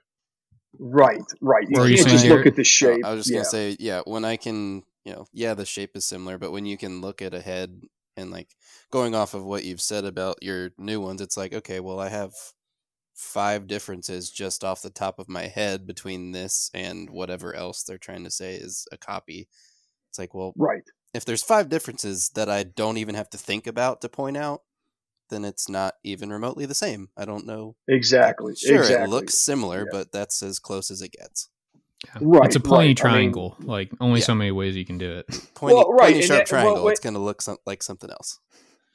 Right. Right. You can't just look at the shape. I was just yeah. going to say, yeah, when I can... You know, yeah, the shape is similar, but when you can look at a head and like going off of what you've said about your new ones, it's like, okay, well, I have five differences just off the top of my head between this and whatever else they're trying to say is a copy. It's like, well, right. if there's five differences that I don't even have to think about to point out, then it's not even remotely the same. I don't know. Exactly. Sure, exactly. It looks similar, yeah. but that's as close as it gets. Yeah. Right, it's a pointy right. triangle. I mean, like only yeah. so many ways you can do it. Pointy, well, right. pointy sharp that, triangle. Well, it, it's going to look some, like something else.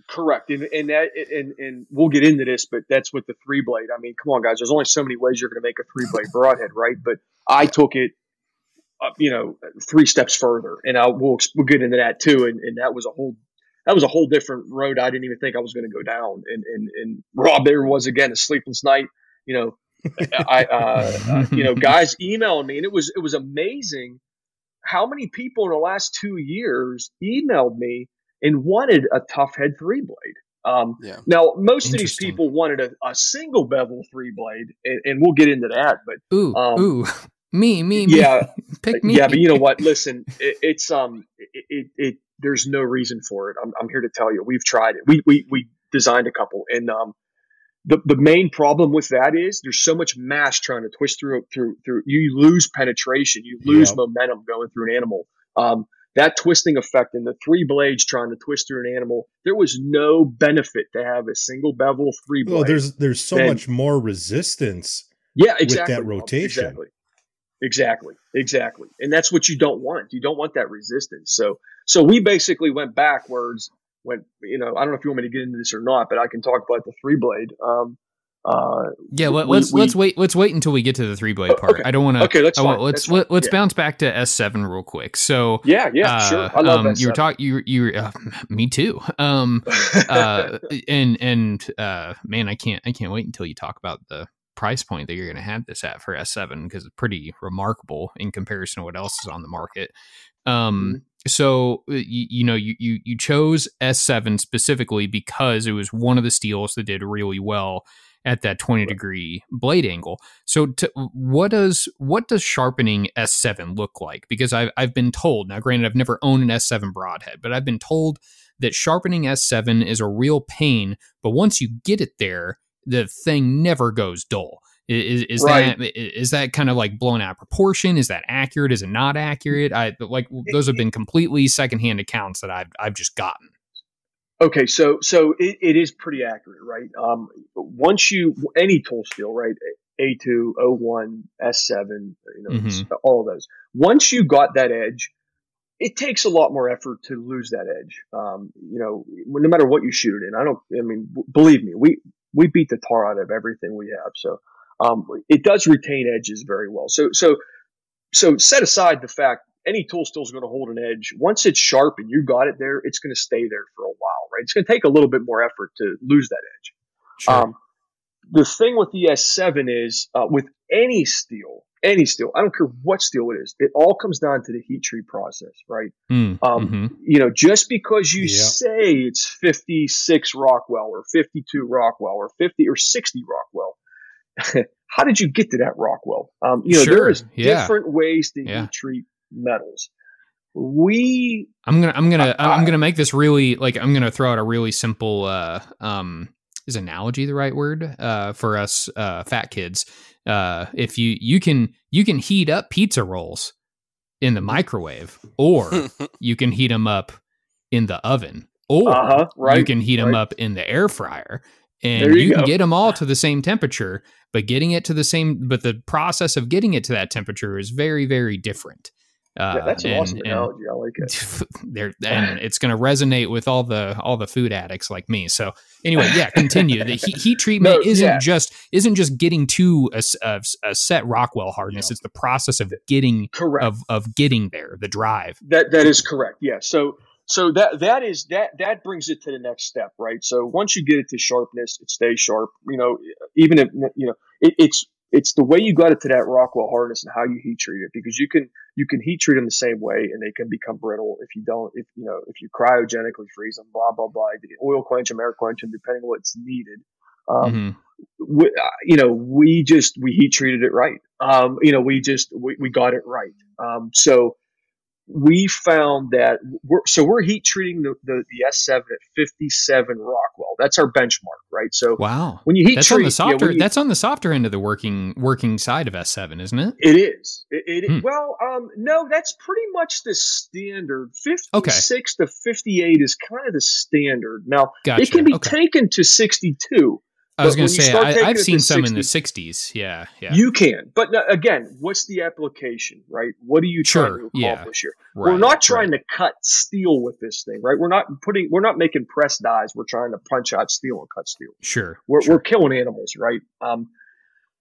Correct, and and that and and we'll get into this, but that's with the three blade. I mean, come on, guys. There's only so many ways you're going to make a three blade broadhead, right? But I took it, up, you know, three steps further, and I we'll we'll get into that too. And, and that was a whole that was a whole different road. I didn't even think I was going to go down. And and and Rob, there was again a sleepless night. You know. I, uh, uh, you know, guys emailing me, and it was it was amazing how many people in the last two years emailed me and wanted a Toughhead three blade. Um, yeah. Now, most of these people wanted a, a single bevel three blade, and, and we'll get into that. But ooh, um, ooh, me, me, yeah, me. Pick me. Yeah, but you know what? Listen, it, it's um, it, it, it there's no reason for it. I'm, I'm here to tell you, we've tried it. We we we designed a couple, and um. The the main problem with that is there's so much mass trying to twist through through through. You lose penetration, you lose yep. momentum going through an animal. Um, that twisting effect and the three blades trying to twist through an animal. There was no benefit to have a single bevel three blade. Well, there's there's so then, much more resistance. Yeah, exactly. With that rotation, exactly. Exactly. Exactly. And that's what you don't want. You don't want that resistance. So, so we basically went backwards. Went, you know, I don't know if you want me to get into this or not, but I can talk about the three blade. Um, uh, yeah. Let, we, let's we, let's wait. Let's wait until we get to the three blade part. Okay. I don't want to. Okay. Let's I, let's let, let's yeah. bounce back to S seven real quick. So yeah, yeah, uh, sure. I love um, S seven. You were talking. You you. Uh, me too. Um. Uh. and and uh. Man, I can't. I can't wait until you talk about the price point that you're going to have this at for S seven, because it's pretty remarkable in comparison to what else is on the market. Um, so, you, you know, you, you, you chose S seven specifically because it was one of the steels that did really well at that twenty degree blade angle. So to, what does, what does sharpening S seven look like? Because I've, I've been told, now granted, I've never owned an S seven broadhead, but I've been told that sharpening S seven is a real pain. But once you get it there, the thing never goes dull. Is, is right. that is that kind of like blown out of proportion? Is that accurate? Is it not accurate? I like those have been completely secondhand accounts that I've I've just gotten. Okay, so so it, it is pretty accurate, right? Um, once you any tool steel, right? A two, O one, S seven, you know, mm-hmm. all of those. Once you got that edge, it takes a lot more effort to lose that edge. Um, you know, no matter what you shoot it in. I don't. I mean, b- believe me, we. We beat the tar out of everything we have. So, um, it does retain edges very well. So, so, so set aside the fact any tool still is going to hold an edge. Once it's sharp and you got it there, it's going to stay there for a while, right? It's going to take a little bit more effort to lose that edge. Sure. Um, the thing with the S seven is, uh, with any steel, any steel, I don't care what steel it is, it all comes down to the heat treat process, right? Mm, um, mm-hmm. You know, just because you yeah. say it's fifty-six Rockwell or fifty-two Rockwell or fifty or sixty Rockwell, how did you get to that Rockwell? Um, you know, sure. there is yeah. different ways to yeah. heat treat metals. We, I'm gonna, I'm gonna, I, I'm gonna make this really like I'm gonna throw out a really simple, uh, um, is analogy the right word uh, for us uh, fat kids? Uh, if you, you can, you can heat up pizza rolls in the microwave, or you can heat them up in the oven, or uh-huh, right, you can heat right. them up in the air fryer, and you, you can get them all to the same temperature, but getting it to the same, but the process of getting it to that temperature is very, very different. Uh, yeah, that's an and, awesome and analogy. I like it. There, and it's going to resonate with all the all the food addicts like me. So anyway, yeah, continue. The heat, heat treatment no, isn't yeah. just isn't just getting to a, a, a set Rockwell hardness. Yeah. It's the process of getting correct. of of getting there. The drive that that is correct. Yeah. So so that that is that that brings it to the next step, right? So once you get it to sharpness, it stays sharp. You know, even if you know it, it's. It's the way you got it to that Rockwell hardness and how you heat treat it, because you can you can heat treat them the same way and they can become brittle if you don't if you know if you cryogenically freeze them, blah blah blah, oil quench them, air quench them, depending on what's needed. Um, mm-hmm. we, you know, we just we heat treated it right. Um, you know, we just we, we got it right. Um, so we found that we're so we're heat treating the, the the S seven at fifty-seven Rockwell. That's our benchmark, right? So wow, when you heat that's treat, on the softer, yeah, that's on the softer end of the working working side of S seven, isn't it? It is. It, it hmm. well, um, no, that's pretty much the standard. fifty-six okay. to fifty-eight is kind of the standard. Now gotcha. It can be okay. taken to sixty-two. I was going to say I, I've seen some sixty, in the sixties. Yeah, yeah. You can, but no, again, what's the application, right? What are you sure, trying to accomplish yeah, here? Right, we're not trying right. to cut steel with this thing, right? We're not putting, we're not making press dies. We're trying to punch out steel and cut steel. Sure, we're sure. we're killing animals, right? Um,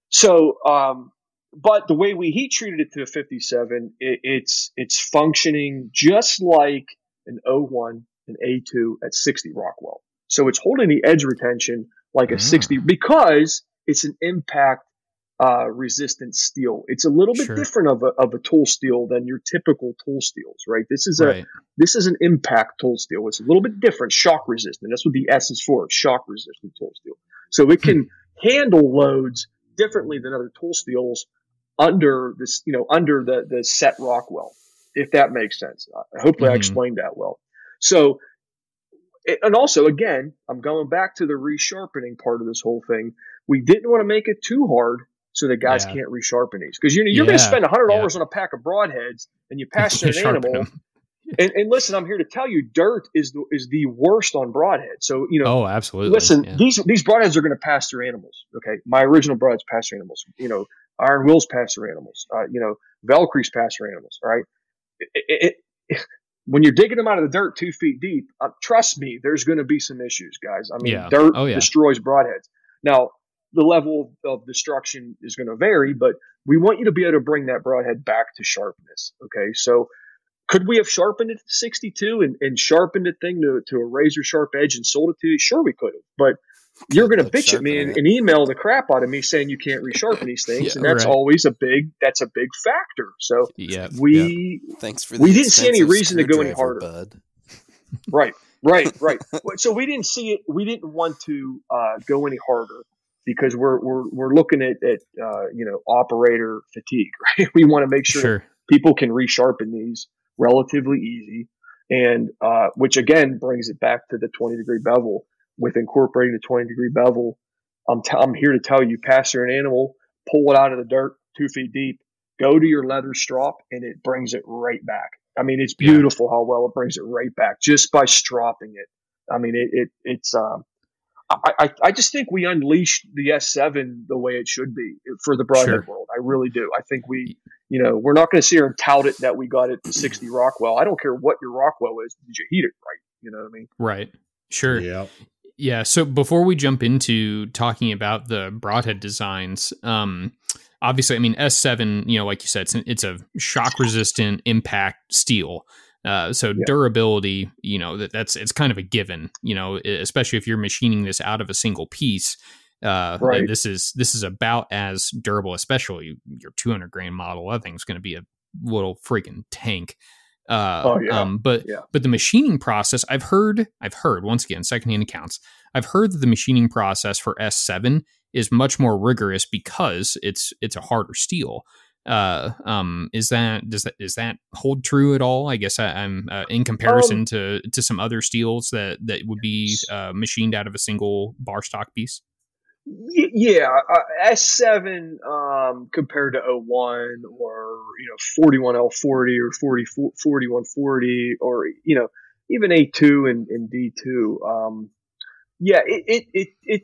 so, um, but the way we heat treated it to a fifty-seven, it, it's it's functioning just like an O one, an A two at sixty Rockwell. So it's holding the edge retention like a mm. sixty, because it's an impact uh, resistant steel. It's a little bit sure. different of a of a tool steel than your typical tool steels, right? This is right. a this is an impact tool steel. It's a little bit different, shock resistant. That's what the S is for, shock resistant tool steel. So it can hmm. handle loads differently than other tool steels under this, you know, under the the set Rockwell, if that makes sense. Hopefully mm-hmm. I explained that well. So It, and also, again, I'm going back to the resharpening part of this whole thing. We didn't want to make it too hard so that guys yeah. can't resharpen these. Because you know, you're yeah. going to spend one hundred dollars yeah. on a pack of broadheads and you pass it to an animal. And, and listen, I'm here to tell you, dirt is the, is the worst on broadheads. So, you know, oh, absolutely. Listen, yeah. these these broadheads are going to pass through animals. Okay, my original broadheads pass through animals. You know, Iron Wills pass through animals. Uh, you know, Valkyrie's pasture animals, right? It, it, it, when you're digging them out of the dirt two feet deep, uh, trust me, there's going to be some issues, guys. I mean, yeah. dirt oh, yeah. destroys broadheads. Now, the level of destruction is going to vary, but we want you to be able to bring that broadhead back to sharpness, okay? So could we have sharpened it to sixty-two and, and sharpened the thing to, to a razor-sharp edge and sold it to you? Sure, we could have, but you're going to bitch at me and, and email the crap out of me saying you can't resharpen these things, yeah, and that's right. always a big that's a big factor. So yeah, we yeah. thanks for we didn't see any reason to go any harder. Bud. Right, right, right. So we didn't see it. We didn't want to uh, go any harder because we're we're we're looking at at uh, you know operator fatigue. Right, we want to make sure, sure people can resharpen these relatively easy, and uh, which again brings it back to the twenty degree bevel. With incorporating the twenty degree bevel, I'm, t- I'm here to tell you, pasture an animal, pull it out of the dirt two feet deep, go to your leather strop, and it brings it right back. I mean, it's beautiful yeah. how well it brings it right back just by stropping it. I mean, it, it it's um, I, I I just think we unleashed the S seven the way it should be for the broadhead sure. world. I really do. I think we, you know, we're not going to sit here and tout it that we got it to sixty Rockwell. I don't care what your Rockwell is. Did you heat it right? You know what I mean? Right. Sure. Yeah. Yeah, so before we jump into talking about the broadhead designs, um, obviously, I mean, S seven, you know, like you said, it's, an, it's a shock-resistant impact steel. Uh, so yeah. durability, you know, that, that's it's kind of a given, you know, especially if you're machining this out of a single piece. Uh, right. This is this is about as durable, especially your two hundred grain model. I think it's going to be a little freaking tank. Uh, oh, yeah. um, but, yeah. but the machining process, I've heard, I've heard once again, secondhand accounts, I've heard that the machining process for S seven is much more rigorous because it's, it's a harder steel. Uh, um, is that, does that, is that hold true at all? I guess I, I'm, uh, in comparison um, to, to some other steels that, that would be, uh, machined out of a single bar stock piece. Y- yeah. Uh, S seven, um, compared to O one or, you know, forty-one L forty or forty-one forty or, you know, even A two and, and D two. Um, yeah, it, it, it, it,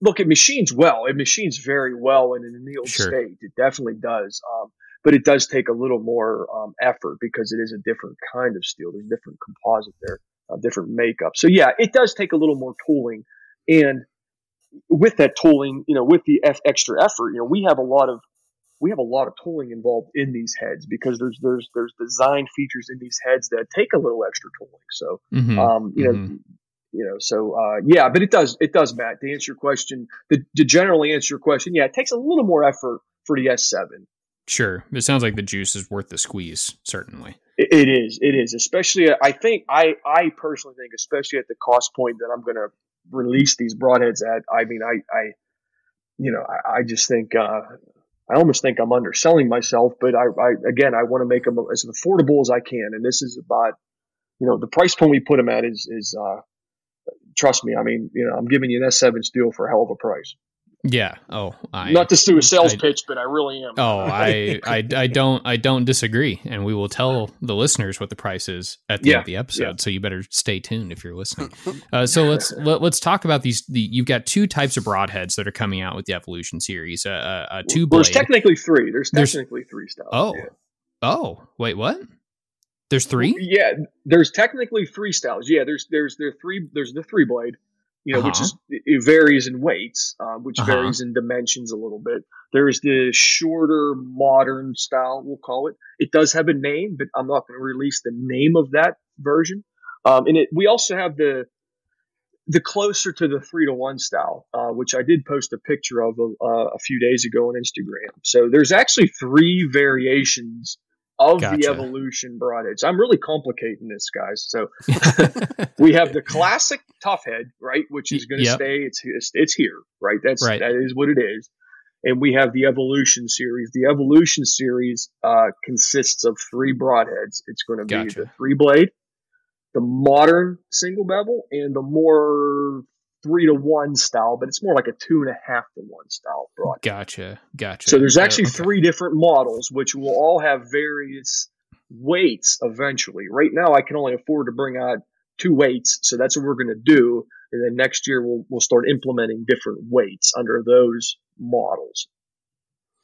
look, it machines well. It machines very well in an annealed sure. state. It definitely does. Um, but it does take a little more, um, effort because it is a different kind of steel. There's different composite there, uh, different makeup. So yeah, it does take a little more tooling. And with that tooling, you know, with the F extra effort, you know, we have a lot of, we have a lot of tooling involved in these heads because there's, there's, there's design features in these heads that take a little extra tooling. So, mm-hmm. um, you know, mm-hmm. you know, so, uh, yeah, but it does, it does, Matt, to answer your question, the, to generally answer your question. Yeah. It takes a little more effort for the S seven. Sure. It sounds like the juice is worth the squeeze. Certainly. It, it is. It is. Especially, I think, I, I personally think, especially at the cost point that I'm going to release these broadheads at, I mean, I, I, you know, I, I just think, uh, I almost think I'm underselling myself, but I, I again, I want to make them as affordable as I can. And this is about, you know, the price point we put them at is, is, uh, trust me. I mean, you know, I'm giving you an S seven steel for a hell of a price. Yeah. Oh, I, not to do a sales I, pitch, but I really am. Oh, I, I, I don't, I don't disagree. And we will tell the listeners what the price is at the yeah, end of the episode. Yeah. So you better stay tuned if you're listening. Uh, so let's, let, let's talk about these. The, you've got two types of broadheads that are coming out with the Evolution series. Uh, uh two well, There's technically three. There's technically there's, three styles. Oh, yeah. oh, wait, what? There's three? Yeah. There's technically three styles. Yeah. There's, there's, there three, there's the three blade. You know, uh-huh. which is, it varies in weights, uh, which uh-huh. varies in dimensions a little bit. There's the shorter, modern style, we'll call it. It does have a name, but I'm not going to release the name of that version. Um, and it, we also have the the closer to the three to one style, uh, which I did post a picture of a, uh, a few days ago on Instagram. So there's actually three variations of gotcha. the Evolution broadheads. I'm really complicating this, guys. So we have the classic Toughhead, right? Which is going to yep. stay. It's, it's, it's here, right? That's, right. that is what it is. And we have the Evolution series. The Evolution series, uh, consists of three broadheads. It's going to be gotcha. the three blade, the modern single bevel, and the more three to one style, but it's more like a two and a half to one style broadhead. Gotcha. Gotcha. So there's actually okay. three different models, which will all have various weights eventually. Right now I can only afford to bring out two weights. So that's what we're going to do. And then next year we'll, we'll start implementing different weights under those models.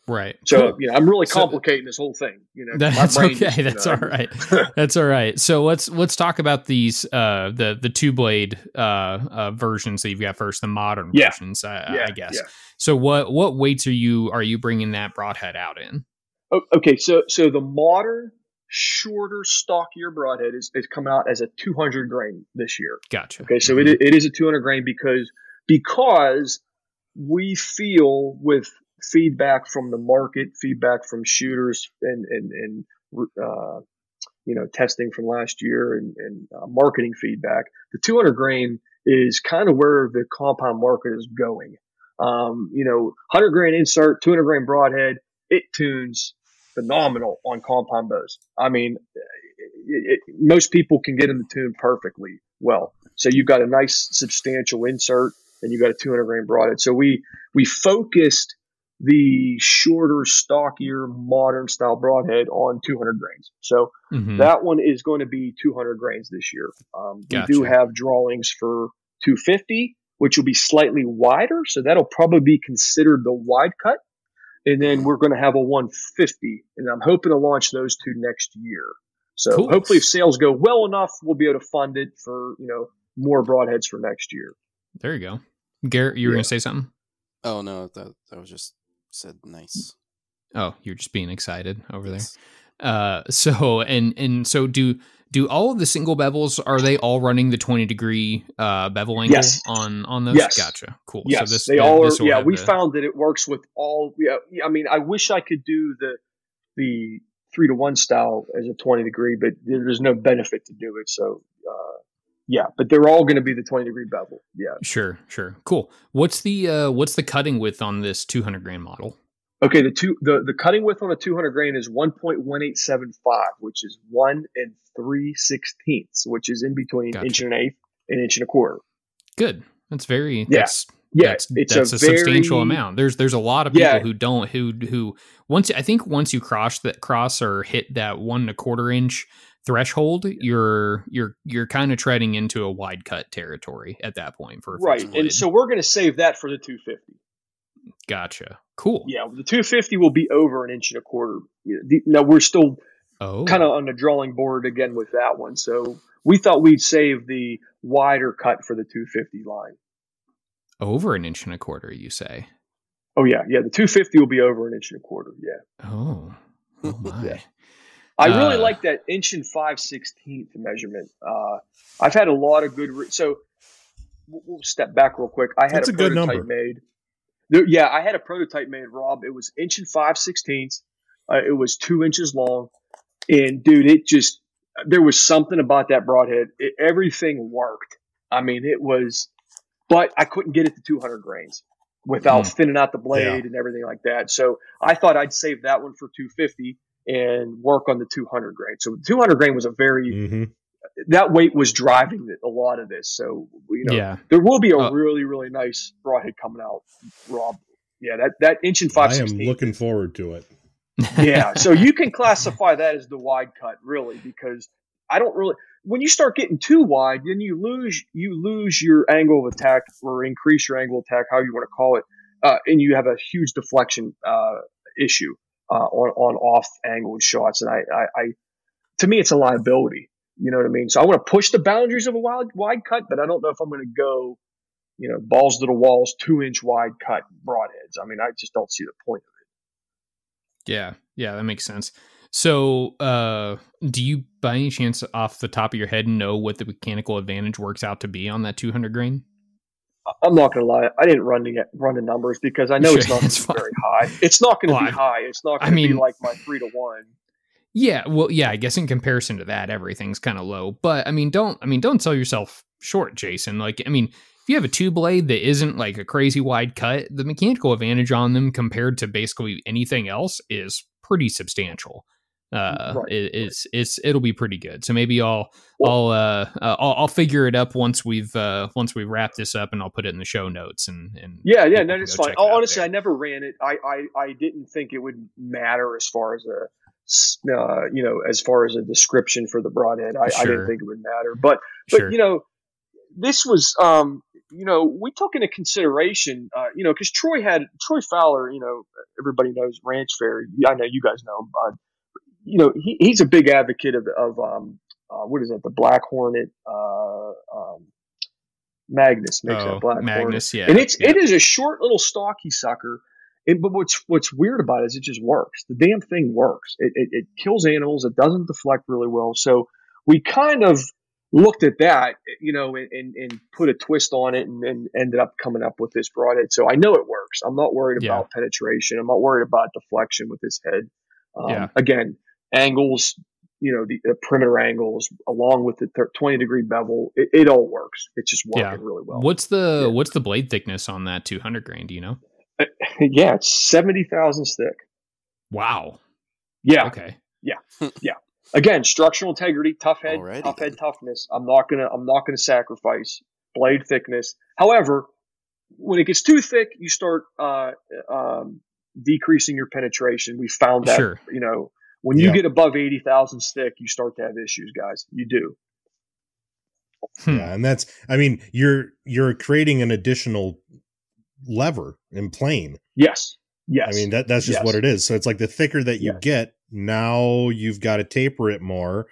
Right. So, you know, I'm really complicating so, this whole thing, you know. That's brain, okay. That's you know, all right. That's all right. So let's, let's talk about these, uh, the, the two blade, uh, uh, versions that you've got first, the modern yeah. versions, I, yeah, I guess. Yeah. So what, what weights are you, are you bringing that broadhead out in? Oh, okay. So, so the modern shorter, stockier broadhead is, is come out as a two hundred grain this year. Gotcha. Okay. So mm-hmm. it, it is a two hundred grain because, because we feel with feedback from the market, feedback from shooters, and and and uh, you know testing from last year, and, and uh, marketing feedback. The two hundred grain is kind of where the compound market is going. Um, you know, one hundred grain insert, two hundred grain broadhead. It tunes phenomenal on compound bows. I mean, it, it, most people can get them to tune perfectly well. So you've got a nice substantial insert, and you've got a two hundred grain broadhead. So we we focused the shorter, stockier, modern style broadhead on two hundred grains. So mm-hmm. that one is going to be two hundred grains this year. Um, gotcha. We do have drawings for two fifty, which will be slightly wider. So that'll probably be considered the wide cut. And then we're going to have a one fifty, and I'm hoping to launch those two next year. So cool. Hopefully if sales go well enough, we'll be able to fund it for, you know, more broadheads for next year. There you go. Garrett, you were yeah. going to say something? Oh, no, that, that was just... said nice. Oh, you're just being excited over yes. there. Uh, so, and, and so do, do all of the single bevels, are they all running the twenty degree, uh, bevel angle yes. on, on those? Yes. Gotcha. Cool. Yes. So this, they uh, all, are, yeah, we the... found that it works with all, yeah, I mean, I wish I could do the, the three to one style as a twenty degree, but there's no benefit to do it. So, uh, yeah, but they're all going to be the twenty degree bevel. Yeah, sure, sure, cool. What's the uh, what's the cutting width on this two hundred grain model? Okay, the two the, the cutting width on a two hundred grain is one point one eight seven five, which is one and three sixteenths, which is in between gotcha. inch and an eighth and inch and a quarter. Good. That's very yeah. that's yeah. That's, it's that's a, a very, substantial amount. There's there's a lot of people yeah. who don't who who once I think once you cross that cross or hit that one and a quarter inch threshold, you're you're you're kind of treading into a wide cut territory at that point for a right blade. And so we're going to save that for the two fifty. Gotcha. Cool. Yeah, the two fifty will be over an inch and a quarter. Now we're still oh. kind of on the drawing board again with that one, so we thought we'd save the wider cut for the two fifty line. Over an inch and a quarter, you say? Oh yeah, yeah, the two fifty will be over an inch and a quarter. Yeah. Oh, oh my. Yeah. I really uh, like that inch and five sixteenth measurement. Uh, I've had a lot of good. Re- so we'll step back real quick. I had a, a prototype made. There, yeah, I had a prototype made, Rob. It was inch and five sixteenths. Uh, it was two inches long, and dude, it just there was something about that broadhead. It, everything worked. I mean, it was, but I couldn't get it to two hundred grains without mm. thinning out the blade yeah. and everything like that. So I thought I'd save that one for two fifty. And work on the two hundred grain. So two hundred grain was a very mm-hmm. that weight was driving a lot of this. So you know yeah. there will be a uh, really really nice broadhead coming out, Rob. Yeah, that that inch and five. I am looking forward to it. Yeah, so you can classify that as the wide cut, really, because I don't really. When you start getting too wide, then you lose you lose your angle of attack or increase your angle of attack, however you want to call it, uh, and you have a huge deflection uh, issue. Uh, on, on off angled shots. And I, I, I, to me, it's a liability. You know what I mean? So I want to push the boundaries of a wide, wide cut, but I don't know if I'm going to go, you know, balls to the walls, two inch wide cut broadheads. I mean, I just don't see the point of it. Yeah. Yeah. That makes sense. So uh, do you by any chance off the top of your head know what the mechanical advantage works out to be on that two hundred grain? I'm not going to lie. I didn't run the run the numbers because I know sure, it's not it's very high. It's not going to well, be high. It's not going to I mean, be like my three to one. Yeah. Well, yeah, I guess in comparison to that, everything's kind of low, but I mean, don't, I mean, don't sell yourself short, Jason. Like, I mean, if you have a two blade that isn't like a crazy wide cut, the mechanical advantage on them compared to basically anything else is pretty substantial. Uh, right, it, it's, right. it's, it'll be pretty good. So maybe I'll, well, I'll, uh, uh, I'll, I'll figure it up once we've, uh, once we wrap this up, and I'll put it in the show notes and, and yeah, yeah, no, it's fine. It honestly, there. I never ran it. I, I, I didn't think it would matter as far as a, uh, you know, as far as a description for the broadhead. I, sure. I didn't think it would matter, but, but, sure. you know, this was, um, you know, we took into consideration, uh, you know, because Troy had Troy Fowler, you know, everybody knows Ranch Fairy. I know you guys know him. But, you know, he, he's a big advocate of, of um, uh, what is that? The Black Hornet. Uh, um, Magnus makes oh, that Black Magnus, Hornet. Yeah, and it's yeah. it is a short little stalky sucker. It, but what's what's weird about it is it just works. The damn thing works. It, it, it kills animals. It doesn't deflect really well. So we kind of looked at that, you know, and, and, and put a twist on it, and, and ended up coming up with this broadhead. So I know it works. I'm not worried about yeah. penetration. I'm not worried about deflection with this head. Um, yeah. Again, angles, you know, the, the perimeter angles along with the twenty degree bevel, it, it all works. It's just working yeah. really well. What's the yeah. what's the blade thickness on that two hundred grain? Do you know? Yeah, it's seventy thousandths thick. Wow. Yeah. Okay. Yeah. Yeah. Again, structural integrity, tough head, Alrighty. tough head toughness. I'm not gonna I'm not gonna sacrifice blade thickness. However, when it gets too thick, you start uh, um, decreasing your penetration. We found that sure. you know when you yeah. get above eighty thousandths thick, you start to have issues, guys. You do. Hmm. Yeah, and that's I mean you're you're creating an additional lever and plane. Yes. Yes. I mean, that that's just yes. what it is. So it's like the thicker that you yes. get, now you've got to taper it more,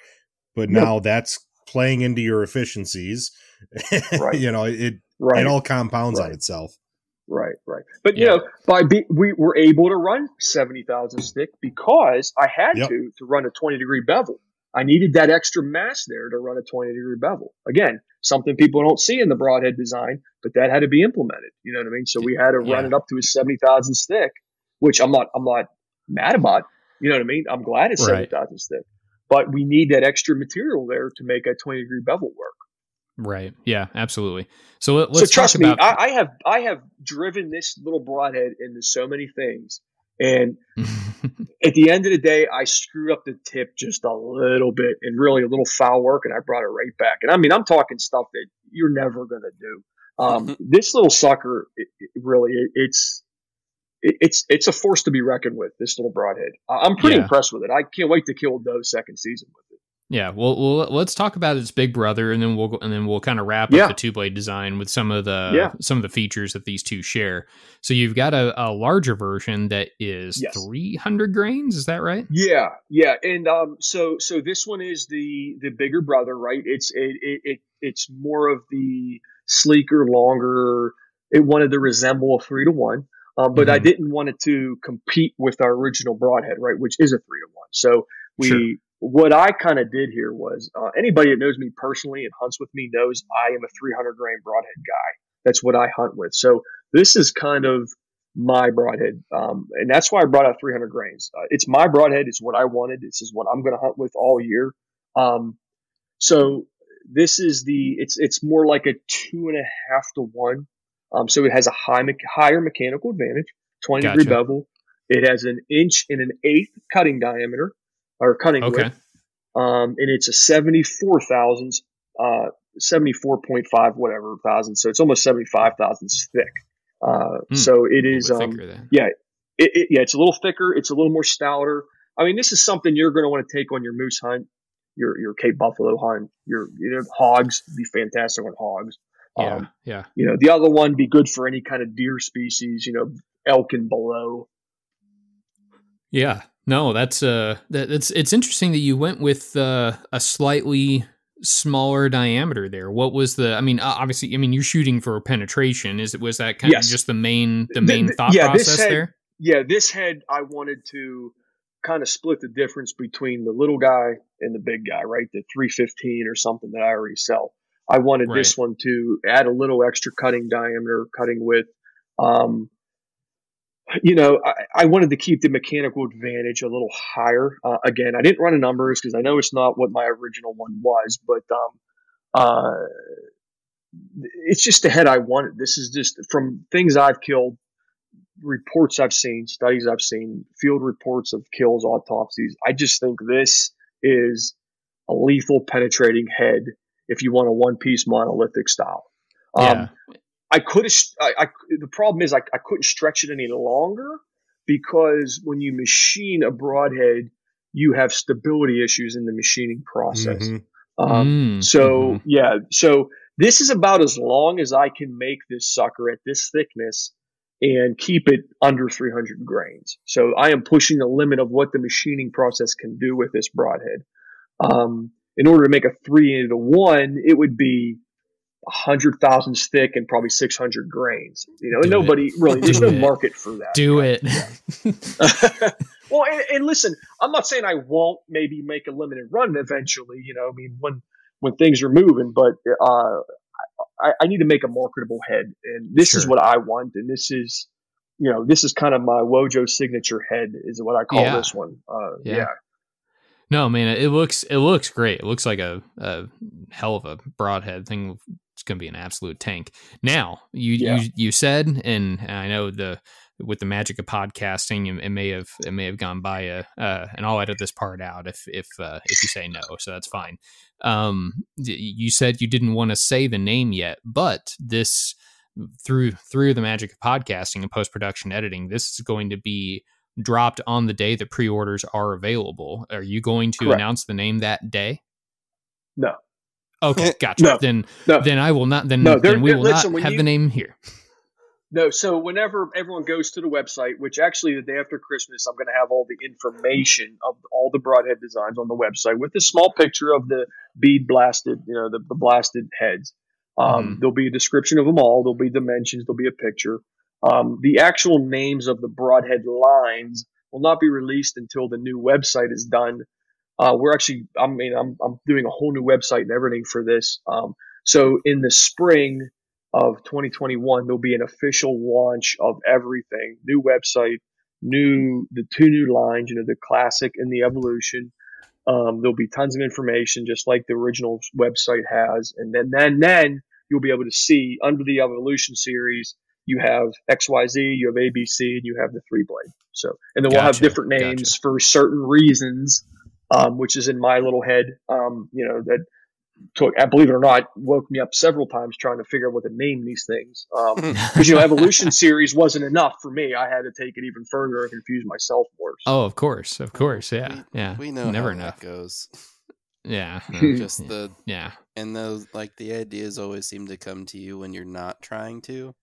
but now yep. that's playing into your efficiencies. Right. You know, it, right. it all compounds right. on itself. Right. Right. But yeah. you know, by be, we were able to run seventy thousandths thick because I had yep. to, to run a twenty degree bevel. I needed that extra mass there to run a twenty degree bevel. Again, something people don't see in the broadhead design, but that had to be implemented. You know what I mean? So we had to run yeah. it up to a seventy thousandths thick, which I'm not, I'm not mad about. You know what I mean? I'm glad it's right. seventy thousandths thick, but we need that extra material there to make a twenty degree bevel work. Right. Yeah, absolutely. So let's so trust talk about- me, I, I have, I have driven this little broadhead into so many things. And at the end of the day, I screwed up the tip just a little bit and really a little foul work, and I brought it right back. And I mean, I'm talking stuff that you're never going to do. Um, this little sucker, it, it really, it, it's it, it's it's a force to be reckoned with, this little broadhead. I'm pretty yeah. impressed with it. I can't wait to kill Doe's second season with it. Yeah, well, well, let's talk about its big brother, and then we'll and then we'll kind of wrap yeah. up the two blade design with some of the yeah. some of the features that these two share. So you've got a, a larger version that is yes. three hundred grains, is that right? Yeah, yeah, and um, so so this one is the the bigger brother, right? It's it it, it it's more of the sleeker, longer. It wanted to resemble a three to one. Um, but mm-hmm. I didn't want it to compete with our original broadhead, right, which is a three to one. So we sure. what I kind of did here was uh, anybody that knows me personally and hunts with me knows I am a three hundred grain broadhead guy. That's what I hunt with. So this is kind of my broadhead, um, and that's why I brought out three hundred grains. Uh, it's my broadhead. It's what I wanted. This is what I'm going to hunt with all year. Um, so this is the it's it's more like a two and a half to one. Um, so it has a high, me- higher mechanical advantage, twenty gotcha. degree bevel. It has an inch and an eighth cutting diameter or cutting okay. width. Um, and it's a seventy-four thousandths, uh, seventy-four point five, whatever thousandths. So it's almost seventy-five thousandths thick. Uh, mm, so it is, um, yeah, it, it, yeah, it's a little thicker. It's a little more stouter. I mean, this is something you're going to want to take on your moose hunt, your, your Cape Buffalo hunt, your, you know, hogs. It'd be fantastic on hogs. Yeah, um, yeah. You know, the other one be good for any kind of deer species, you know, elk and below. Yeah, no, that's uh, that, it's it's interesting that you went with uh, a slightly smaller diameter there. What was the? I mean, obviously, I mean, you're shooting for penetration. Is it was that kind yes. of just the main the main the, the, thought yeah, process this head, there? Yeah, this head I wanted to kind of split the difference between the little guy and the big guy, right? The three fifteen or something that I already sell. I wanted right. this one to add a little extra cutting diameter, cutting width. Um, you know, I, I wanted to keep the mechanical advantage a little higher. Uh, again, I didn't run a numbers because I know it's not what my original one was, but um, uh, it's just the head I wanted. This is just from things I've killed, reports I've seen, studies I've seen, field reports of kills, autopsies. I just think this is a lethal penetrating head. If you want a one-piece monolithic style, um, yeah. I could have. I, I, the problem is I, I couldn't stretch it any longer because when you machine a broadhead, you have stability issues in the machining process. Mm-hmm. Um, mm-hmm. So yeah, so This is about as long as I can make this sucker at this thickness and keep it under three hundred grains. So I am pushing the limit of what the machining process can do with this broadhead. Um, in order to make a three into one, it would be one hundred thousandths thick and probably six hundred grains. You know, and nobody really, there's no market for that. Do it. Yeah. Well, and, and listen, I'm not saying I won't maybe make a limited run eventually, you know, I mean, when, when things are moving, but uh, I, I need to make a marketable head, and this sure. is what I want. And this is, you know, this is kind of my Wojo signature head is what I call yeah. this one. Uh, yeah. yeah. No, man, it looks, it looks great. It looks like a, a hell of a broadhead thing. It's going to be an absolute tank. Now you, yeah. you, you said, and I know the, with the magic of podcasting, it, it may have, it may have gone by a, uh, and I'll edit this part out if, if, uh, if you say no, so that's fine. Um, you said you didn't want to say the name yet, but this through, through the magic of podcasting and post-production editing, this is going to be dropped on the day that pre-orders are available. Are you going to Correct. announce the name that day? No. Okay, gotcha. No, then, no. then I will not. Then, no, then we will listen, not have you, the name here. No. So whenever everyone goes to the website, which actually the day after Christmas, I'm going to have all the information of all the broadhead designs on the website with a small picture of the bead blasted, you know, the, the blasted heads. Um, mm. There'll be a description of them all. There'll be dimensions. There'll be a picture. Um, the actual names of the broadhead lines will not be released until the new website is done. Uh, we're actually, I mean, I'm, I'm doing a whole new website and everything for this. Um, so in the spring of twenty twenty-one, there'll be an official launch of everything, new website, new, the two new lines, you know, the classic and the evolution. Um, there'll be tons of information just like the original website has. And then, then, then you'll be able to see under the evolution series, you have X Y Z, you have A B C, and you have the three blade. So, and then gotcha, we'll have different names gotcha. for certain reasons, um, which is in my little head. Um, you know, that took, believe it or not, woke me up several times trying to figure out what to name these things. Um, because, you know, evolution series wasn't enough for me. I had to take it even further and confuse myself more. So. Oh, of course. Of course. Yeah. We, yeah. We know Never how enough. that goes. Yeah. No, just yeah. the, yeah. And those, like, the ideas always seem to come to you when you're not trying to.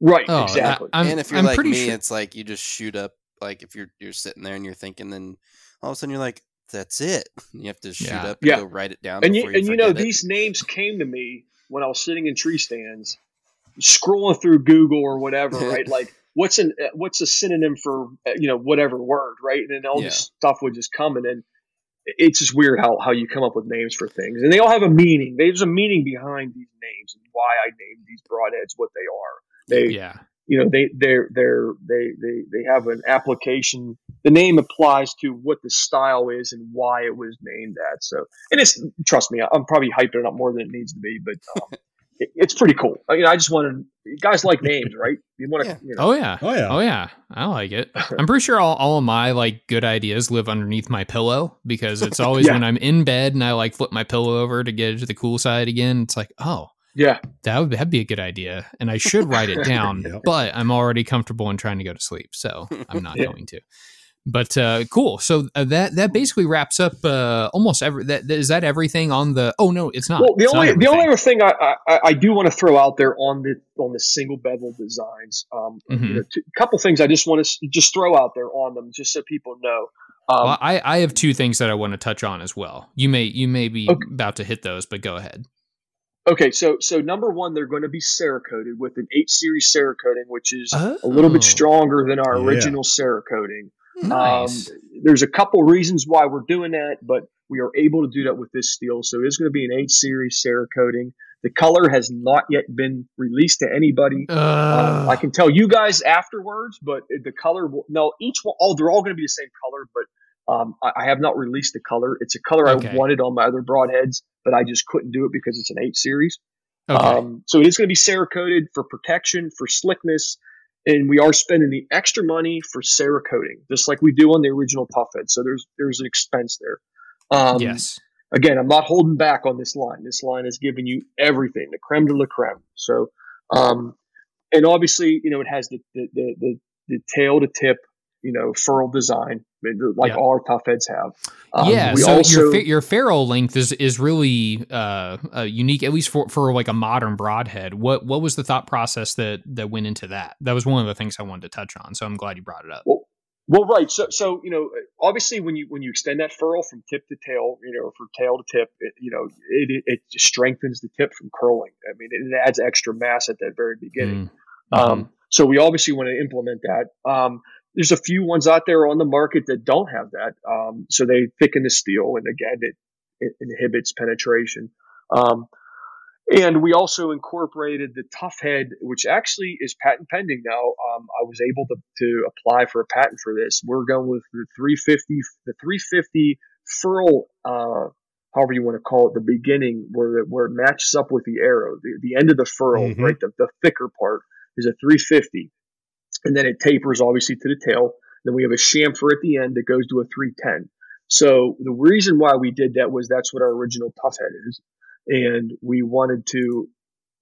Right, oh, exactly. I, and if you're I'm like me, sure. it's like you just shoot up. Like if you're you're sitting there and you're thinking, then all of a sudden you're like, "That's it." And you have to shoot yeah. up, and yeah. go write it down. And you, you and you know, it. these names came to me when I was sitting in tree stands, scrolling through Google or whatever. Right, like what's an what's a synonym for you know whatever word, right? And then all yeah. this stuff would just come, and then it's just weird how how you come up with names for things, and they all have a meaning. There's a meaning behind these names and why I named these broadheads what they are. They, yeah. you know, they, they're, they're, they, they, they have an application. The name applies to what the style is and why it was named that. So, and it's, trust me, I'm probably hyping it up more than it needs to be, but um, it, it's pretty cool. I mean, I just want to, guys like names, right? You want to, yeah. you know. Oh yeah. Oh yeah. Oh yeah. I like it. I'm pretty sure all, all of my like good ideas live underneath my pillow because it's always yeah. when I'm in bed and I like flip my pillow over to get it to the cool side again. It's like, oh. Yeah, that would that'd be a good idea. And I should write it down, yeah. but I'm already comfortable in trying to go to sleep. So I'm not yeah. going to. But uh, cool. So uh, that that basically wraps up uh, almost every. That, is that everything on the? Oh, no, it's not. Well, the it's only the only other thing I, I, I do want to throw out there on the on the single bevel designs. Um, mm-hmm. you know, t- a couple things I just want to just throw out there on them just so people know. Um, well, I, I have two things that I want to touch on as well. You may you may be okay. about to hit those, but go ahead. Okay, so so number one, they're going to be Cerakoted with an eight series Cerakoting, which is oh. a little bit stronger than our original yeah. Cerakoting. Nice. Um, there's a couple reasons why we're doing that, but we are able to do that with this steel. So it's going to be an eight series Cerakoting. The color has not yet been released to anybody. Uh. Um, I can tell you guys afterwards, but the color will – no, each one oh, – they're all going to be the same color, but – Um, I, I have not released the color. It's a color okay. I wanted on my other broadheads, but I just couldn't do it because it's an eight series. Okay. Um, so it is going to be Cerakoted for protection, for slickness, and we are spending the extra money for Cerakoting, just like we do on the original Toughhead. So there's there's an expense there. Um, yes. Again, I'm not holding back on this line. This line is giving you everything, the creme de la creme. So, um, and obviously, you know, it has the the the, the, the tail to tip. you know, ferrule design, like yeah. all our tough heads have. Um, yeah, we so also, your your ferrule length is is really uh, uh, unique, at least for, for like a modern broadhead. What what was the thought process that that went into that? That was one of the things I wanted to touch on, so I'm glad you brought it up. Well, well right. So so you know, obviously when you when you extend that ferrule from tip to tail, you know, from tail to tip, it, you know, it it strengthens the tip from curling. I mean, it adds extra mass at that very beginning. Mm. Um, um, so we obviously want to implement that. Um, There's a few ones out there on the market that don't have that. Um, so they thicken the steel, and again, it, it inhibits penetration. Um, and we also incorporated the Toughhead, which actually is patent pending now. Um, I was able to, to apply for a patent for this. We're going with the three fifty, the three fifty furl, uh, however you want to call it, the beginning where, where it matches up with the arrow. The, the end of the furl, mm-hmm. right, the, the thicker part is a three fifty. And then it tapers, obviously, to the tail. Then we have a chamfer at the end that goes to a three ten. So the reason why we did that was that's what our original Toughhead is. And we wanted to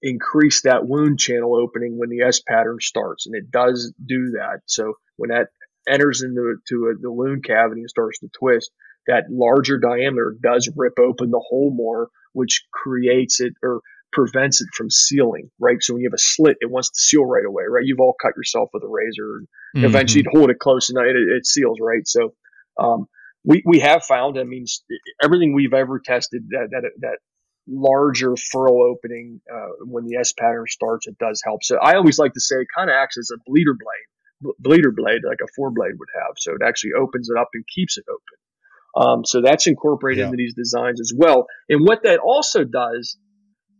increase that wound channel opening when the S pattern starts. And it does do that. So when that enters into to a, the wound cavity and starts to twist, that larger diameter does rip open the hole more, which creates it or prevents it from sealing, right? So when you have a slit, it wants to seal right away, right? You've all cut yourself with a razor, and mm-hmm. eventually you'd hold it close and it, it seals, right? So um, we, we have found, I mean, everything we've ever tested, that that, that larger furl opening uh, when the S pattern starts, it does help. So I always like to say it kind of acts as a bleeder blade, bleeder blade like a four blade would have. So it actually opens it up and keeps it open. Um, so that's incorporated yeah. into these designs as well. And what that also does,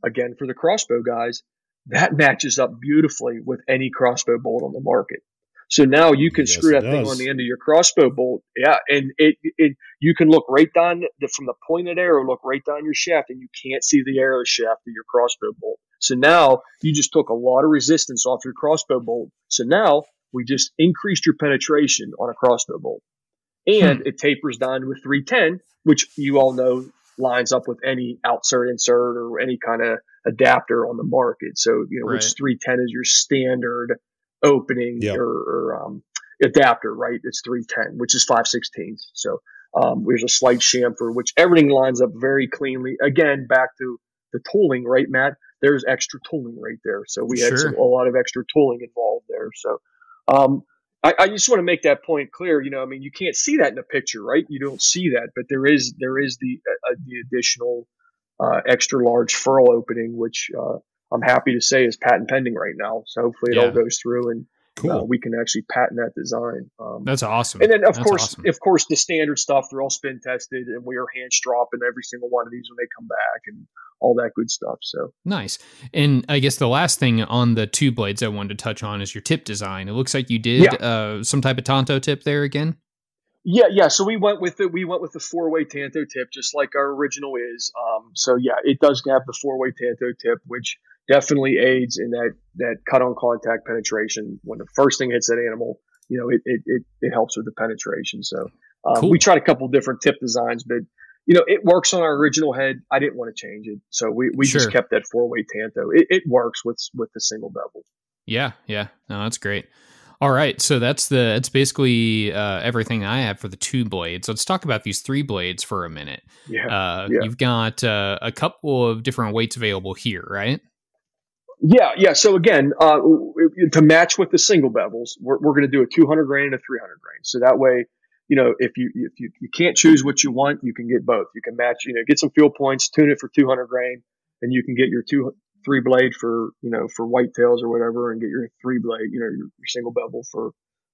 again, for the crossbow guys, that matches up beautifully with any crossbow bolt on the market. So now you can yes, screw that thing on the end of your crossbow bolt. Yeah. And it, it, you can look right down the, from the pointed arrow, look right down your shaft, and you can't see the arrow shaft of your crossbow bolt. So now you just took a lot of resistance off your crossbow bolt. So now we just increased your penetration on a crossbow bolt, and hmm. it tapers down to a three ten, which you all know lines up with any outsert, insert, or any kind of adapter on the market. So, you know, right. which three ten is your standard opening yep. or, or um, adapter, right? It's three ten, which is five sixteenths. So um, there's a slight chamfer, which everything lines up very cleanly. Again, back to the tooling, right, Matt? There's extra tooling right there. So we had sure. some, a lot of extra tooling involved there. So um, I, I just want to make that point clear. You know, I mean, you can't see that in a picture, right? You don't see that, but there is there is the uh, the additional uh, extra large furl opening, which uh, I'm happy to say is patent pending right now. So hopefully it yeah. all goes through, and cool. uh, we can actually patent that design. Um, That's awesome. And then of That's course, awesome. of course, the standard stuff. They're all spin tested, and we are hand stropping every single one of these when they come back, and all that good stuff. So nice. And I guess the last thing on the two blades I wanted to touch on is your tip design. It looks like you did yeah. uh, some type of tanto tip there again. Yeah, yeah. So we went with the we went with the four way tanto tip, just like our original is. Um, so yeah, it does have the four way tanto tip, which definitely aids in that that cut on contact penetration. When the first thing hits that animal, you know, it it it, it helps with the penetration. So um, cool. we tried a couple different tip designs, but you know, it works on our original head. I didn't want to change it, so we, we sure. just kept that four way tanto. It, it works with with the single bevel. Yeah, yeah, no, that's great. All right, so that's the that's basically uh, everything I have for the two blades. Let's talk about these three blades for a minute. Yeah, uh, yeah. you've got uh, a couple of different weights available here, right? Yeah, yeah. So again, uh, to match with the single bevels, we're we're going to do a two hundred grain and a three hundred grain. So that way, you know, if you if you, you can't choose what you want, you can get both. You can match, you know, get some fuel points, tune it for two hundred grain, and you can get your two three blade for, you know, for whitetails or whatever, and get your three blade, you know, your, your single bevel for,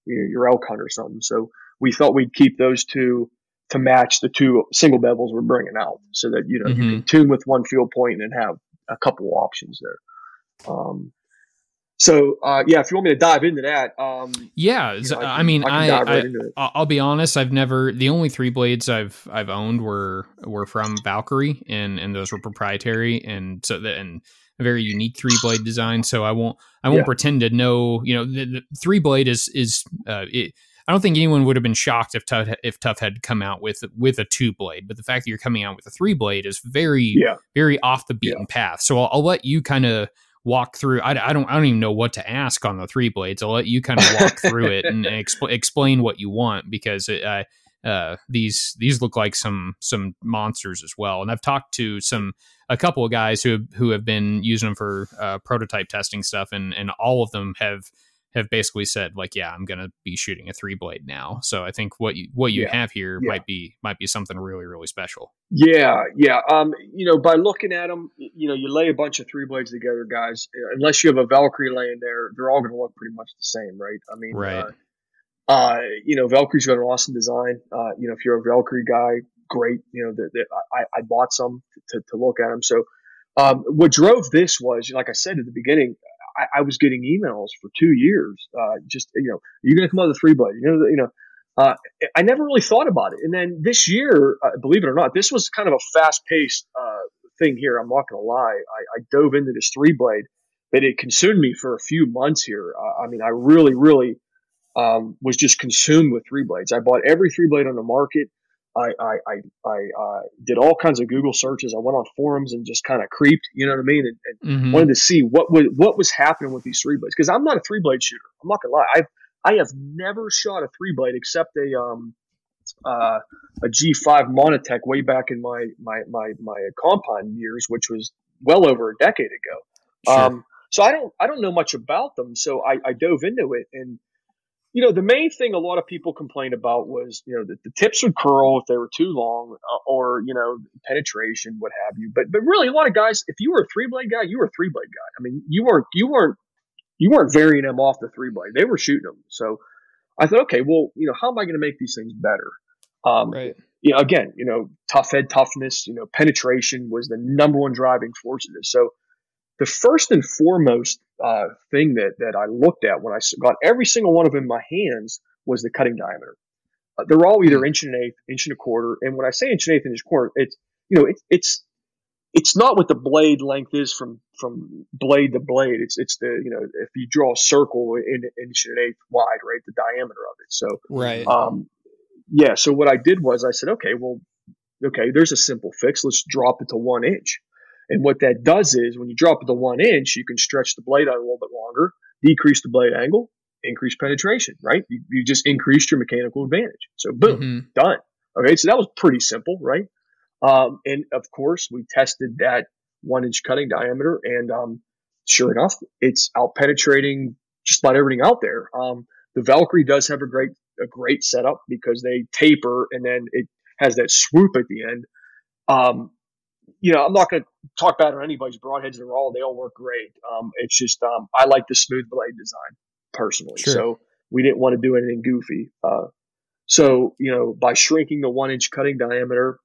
you know, your elk hunt or something. So we thought we'd keep those two to match the two single bevels we're bringing out, so that, you know, mm-hmm. you can tune with one fuel point and have a couple options there. Um, So, uh, yeah, if you want me to dive into that. Um, yeah. You know, I, can, I mean, I, I, right I I'll be honest. I've never, the only three blades I've, I've owned were, were from Valkyrie, and, and those were proprietary. And so that, and a very unique three blade design. So I won't, I won't yeah. pretend to know, you know, the, the three blade is, is, uh, it, I don't think anyone would have been shocked if Tough, if Tough had come out with, with a two blade, but the fact that you're coming out with a three blade is very, yeah. very off the beaten yeah. path. So I'll, I'll let you kind of walk through. I, I don't I don't even know what to ask on the three blades. I'll let you kind of walk through it and exp- explain what you want, because it, I, uh, these these look like some some monsters as well. And I've talked to some a couple of guys who have, who have been using them for uh, prototype testing stuff, and and all of them have. have basically said, like, yeah, I'm going to be shooting a three blade now. So I think what you, what you yeah, have here yeah. might be, might be something really, really special. Yeah. Yeah. Um, you know, by looking at them, you know, you lay a bunch of three blades together, guys, unless you have a Valkyrie laying there, they're all going to look pretty much the same. Right. I mean, right. Uh, uh, you know, Valkyrie's got an awesome design. Uh, you know, if you're a Valkyrie guy, great. You know, they're, they're, I, I bought some to, to look at them. So, um, what drove this was, like I said at the beginning, I, I was getting emails for two years, uh, just, you know, you're going to come out of the three blade, you know, you know, uh, I never really thought about it. And then this year, uh, believe it or not, this was kind of a fast paced, uh, thing here. I'm not going to lie. I, I dove into this three blade, but it consumed me for a few months here. Uh, I mean, I really, really, um, was just consumed with three blades. I bought every three blade on the market. I, I, I, I uh, did all kinds of Google searches. I went on forums and just kind of creeped, you know what I mean? And, and mm-hmm. wanted to see what was, what was happening with these three blades. Cause I'm not a three blade shooter. I'm not gonna lie. I've, I have never shot a three blade except a, um, uh, a G five Monotech way back in my, my, my, my compound years, which was well over a decade ago. Sure. Um, so I don't, I don't know much about them. So I, I dove into it, and, you know, the main thing a lot of people complained about was, you know, that the tips would curl if they were too long, uh, or, you know, penetration, what have you. But, but really, a lot of guys, if you were a three blade guy, you were a three blade guy. I mean, you weren't, you weren't, you weren't varying them off the three blade. They were shooting them. So I thought, okay, well, you know, how am I going to make these things better? Um, right. You know, again, you know, tough head toughness, you know, penetration was the number one driving force of this. So the first and foremost uh, thing that, that I looked at when I got every single one of them in my hands was the cutting diameter. Uh, they're all either inch and an eighth, inch and a quarter. And when I say inch and an eighth, inch and a quarter, it's, you know, it, it's, it's not what the blade length is from, from blade to blade. It's, it's the, you know, if you draw a circle in inch and an eighth wide, right? The diameter of it. So, right. Um, yeah. So what I did was I said, okay, well, okay, there's a simple fix. Let's drop it to one inch. And what that does is when you drop it to one inch, you can stretch the blade out a little bit longer, decrease the blade angle, increase penetration, right? You, you just increased your mechanical advantage. So boom, mm-hmm. done. Okay. So that was pretty simple, right? Um, and of course we tested that one inch cutting diameter, and um, sure enough, it's out penetrating just about everything out there. Um, the Valkyrie does have a great, a great setup because they taper and then it has that swoop at the end. Um, You know, I'm not going to talk bad on anybody's broadheads. They're all, they all work great. Um, it's just, um, I like the smooth blade design personally. Sure. So we didn't want to do anything goofy. Uh, so, you know, by shrinking the one inch cutting diameter,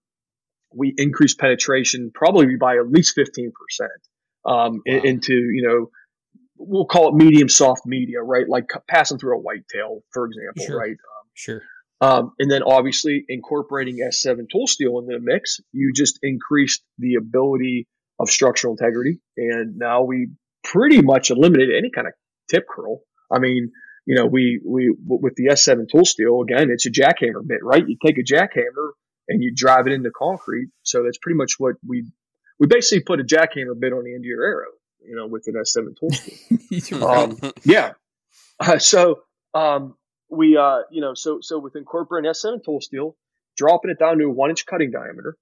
we increased penetration probably by at least fifteen percent, um, wow. into, you know, we'll call it medium, soft media, right? Like passing through a whitetail, for example, sure. right? Um, sure. Um, and then obviously incorporating S seven tool steel into the mix, you just increased the ability of structural integrity. And now we pretty much eliminated any kind of tip curl. I mean, you know, we, we, with the S seven tool steel, again, it's a jackhammer bit, right? You take a jackhammer and you drive it into concrete. So that's pretty much what we, we basically put a jackhammer bit on the end of your arrow, you know, with an S seven tool steel. um, yeah. Uh, so, um, We, uh, you know, so, so with incorporating S seven tool steel, dropping it down to a one inch cutting diameter,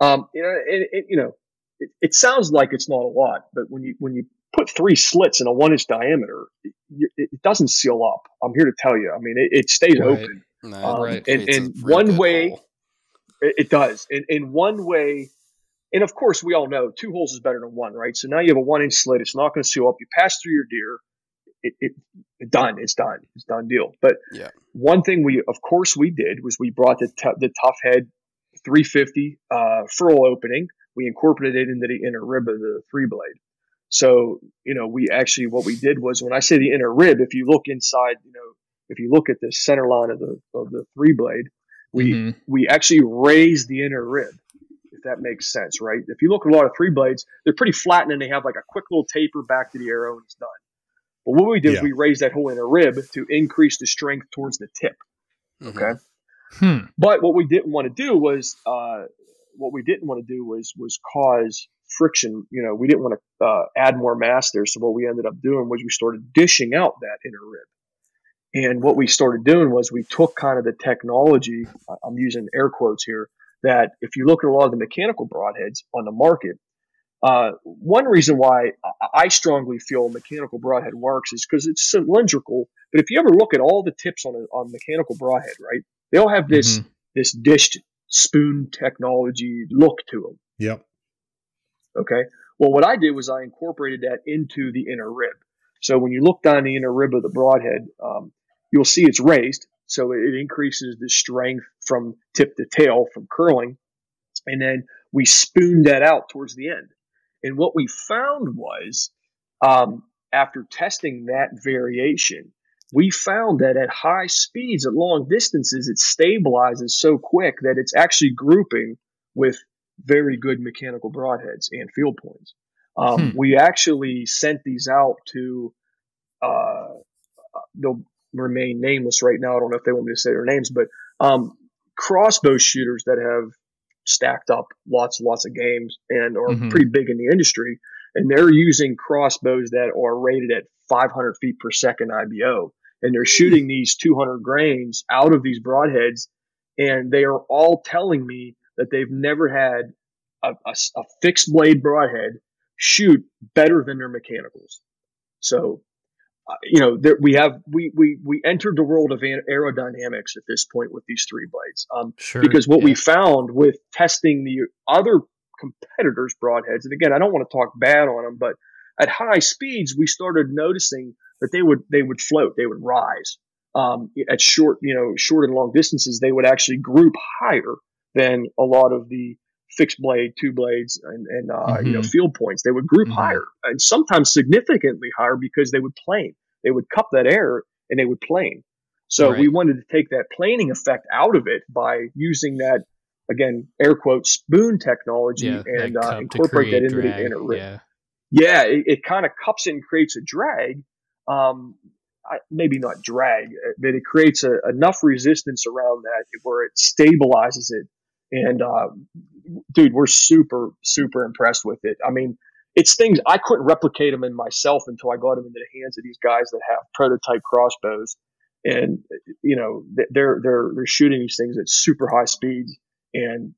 um, you know, it, it, you know, it, it sounds like it's not a lot, but when you, when you put three slits in a one inch diameter, it, it doesn't seal up. I'm here to tell you. I mean, it, it stays right. open. No, um, right. And, and one way it, it does in, in one way. And of course we all know two holes is better than one, right? So now you have a one inch slit. It's not going to seal up. You pass through your deer. It, it, it done. It's done. It's done deal. But yeah. one thing we, of course, we did was we brought the t- the Toughhead three fifty uh, furl opening. We incorporated it into the inner rib of the three blade. So you know, we actually what we did was when I say the inner rib, if you look inside, you know, if you look at the center line of the of the three blade, we mm-hmm. we actually raised the inner rib. If that makes sense, right? If you look at a lot of three blades, they're pretty flat and then they have like a quick little taper back to the arrow and it's done. Well, what we did yeah. is we raised that whole inner rib to increase the strength towards the tip. Mm-hmm. Okay. Hmm. But what we didn't want to do was, uh, what we didn't want to do was, was cause friction, you know, we didn't want to uh, add more mass there. So what we ended up doing was we started dishing out that inner rib. And what we started doing was we took kind of the technology, I'm using air quotes here, that if you look at a lot of the mechanical broadheads on the market, uh, one reason why I strongly feel mechanical broadhead works is because it's cylindrical. But if you ever look at all the tips on a on mechanical broadhead, right, they all have this, mm-hmm. this dished spoon technology look to them. Yep. Okay. Well, what I did was I incorporated that into the inner rib. So when you look down the inner rib of the broadhead, um, you'll see it's raised. So it increases the strength from tip to tail from curling. And then we spooned that out towards the end. And what we found was, um, after testing that variation, we found that at high speeds, at long distances, it stabilizes so quick that it's actually grouping with very good mechanical broadheads and field points. Um, hmm. We actually sent these out to, uh, they'll remain nameless right now. I don't know if they want me to say their names, but um, crossbow shooters that have stacked up lots and lots of games and are mm-hmm. pretty big in the industry. And they're using crossbows that are rated at five hundred feet per second I B O. And they're shooting these two hundred grains out of these broadheads. And they are all telling me that they've never had a, a, a fixed blade broadhead shoot better than their mechanicals. So, uh, you know, there, we have, we, we, we entered the world of aerodynamics at this point with these three blades. Um, sure, because what yeah. we found with testing the other competitors' broadheads, and again, I don't want to talk bad on them, but at high speeds, we started noticing that they would, they would float, they would rise. Um, at short, you know, short and long distances, they would actually group higher than a lot of the fixed blade, two blades, and, and uh, mm-hmm. you know, field points. They would group mm-hmm. higher, and sometimes significantly higher, because they would plane. They would cup that air and they would plane. So right. we wanted to take that planing effect out of it by using that, again, air quote, spoon technology, yeah, and uh, incorporate that into drag. the inner rib. Yeah, yeah it, it kind of cups and creates a drag. Um, I, maybe not drag, but it creates a, enough resistance around that where it stabilizes it. And, uh, dude, we're super, super impressed with it. I mean, it's things I couldn't replicate them in myself until I got them into the hands of these guys that have prototype crossbows. And, you know, they're, they're, they're shooting these things at super high speeds. And,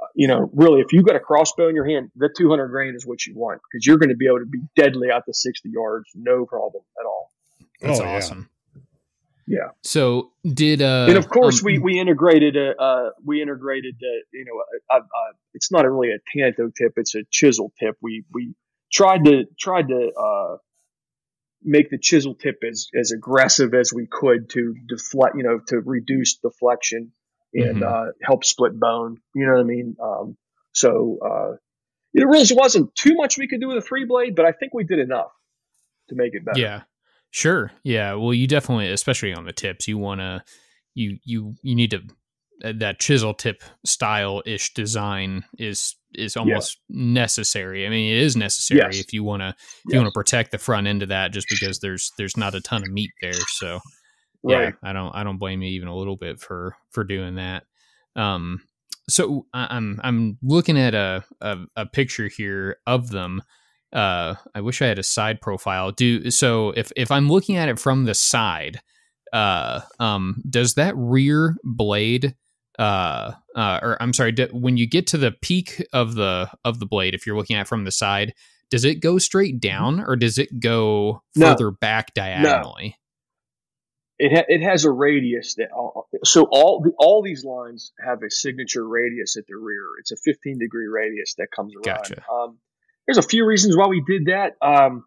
uh, you know, really, if you've got a crossbow in your hand, the two hundred grain is what you want, because you're going to be able to be deadly out to sixty yards. No problem at all. That's oh, awesome. Yeah. Yeah. So did uh, and of course um, we we integrated a uh, we integrated a, you know a, a, a, it's not really a tanto tip, it's a chisel tip. We we tried to tried to uh, make the chisel tip as as aggressive as we could to deflect, you know, to reduce deflection and mm-hmm. uh, help split bone. You know what I mean? Um, so uh, it really wasn't too much we could do with a three blade, but I think we did enough to make it better. Yeah. Sure. Yeah. Well, you definitely, especially on the tips, you want to, you, you, you need to, uh, that chisel tip style ish design is, is almost yeah. necessary. I mean, it is necessary yes. if you want to, if yes. you want to protect the front end of that, just because there's, there's not a ton of meat there. So yeah, right. I don't, I don't blame you even a little bit for, for doing that. Um, so I, I'm, I'm looking at a, a, a picture here of them. Uh, I wish I had a side profile. Do so if, if I'm looking at it from the side, uh, um, does that rear blade, uh, uh, or I'm sorry, do, when you get to the peak of the of the blade, if you're looking at it from the side, does it go straight down or does it go no. further back diagonally? No. It ha- it has a radius that all, so all the, all these lines have a signature radius at the rear. It's a fifteen degree radius that comes around. Gotcha. Um, There's a few reasons why we did that. Um,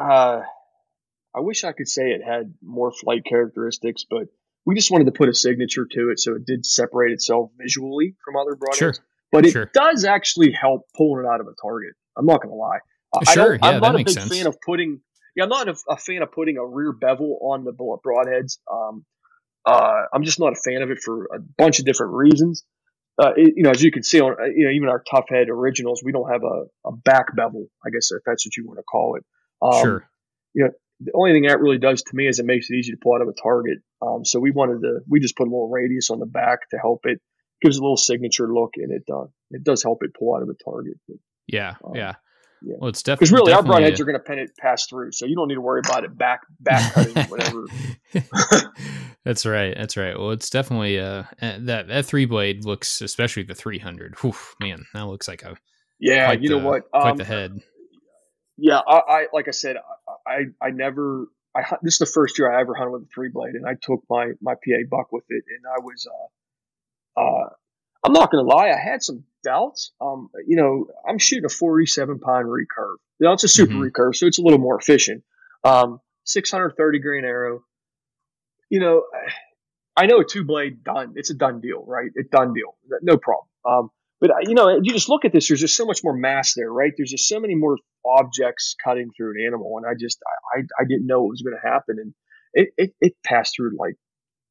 uh, I wish I could say it had more flight characteristics, but we just wanted to put a signature to it so it did separate itself visually from other broadheads. Sure. But it sure. does actually help pulling it out of a target. I'm not going to lie. I, sure, I don't, yeah, I'm not that a makes big sense. fan of putting. Yeah, I'm not a, a fan of putting a rear bevel on the broadheads. Um, uh, I'm just not a fan of it for a bunch of different reasons. Uh, it, you know, as you can see on, you know, even our Toughhead originals, we don't have a, a back bevel, I guess, if that's what you want to call it. Um, sure. You know, the only thing that really does to me is it makes it easy to pull out of a target. Um, so we wanted to, we just put a little radius on the back to help it. gives a little signature look, and it uh, it does help it pull out of a target. But, yeah, um, yeah. Yeah. Well, it's definitely because really definitely, our broadheads yeah. are going to pen it pass through, so you don't need to worry about it back back cutting whatever. That's right. That's right. Well, it's definitely uh that that three blade looks, especially the three hundred. Whew, man, that looks like a yeah. Quite you the, know what? Um, quite the head. Yeah, I, I like I said, I I never. I this is the first year I ever hunted with a three blade, and I took my my P A buck with it, and I was uh uh I'm not going to lie, I had some doubts. Um, you know, I'm shooting a four E seven pine recurve. You know, it's a super mm-hmm. recurve, so it's a little more efficient. Um, six hundred thirty grain arrow. You know, I know a two blade done. It's a done deal, right? It's done deal, no problem. Um, but you know, you just look at this. There's just so much more mass there, right? There's just so many more objects cutting through an animal, and I just, I, I didn't know what was going to happen, and it, it, it passed through like.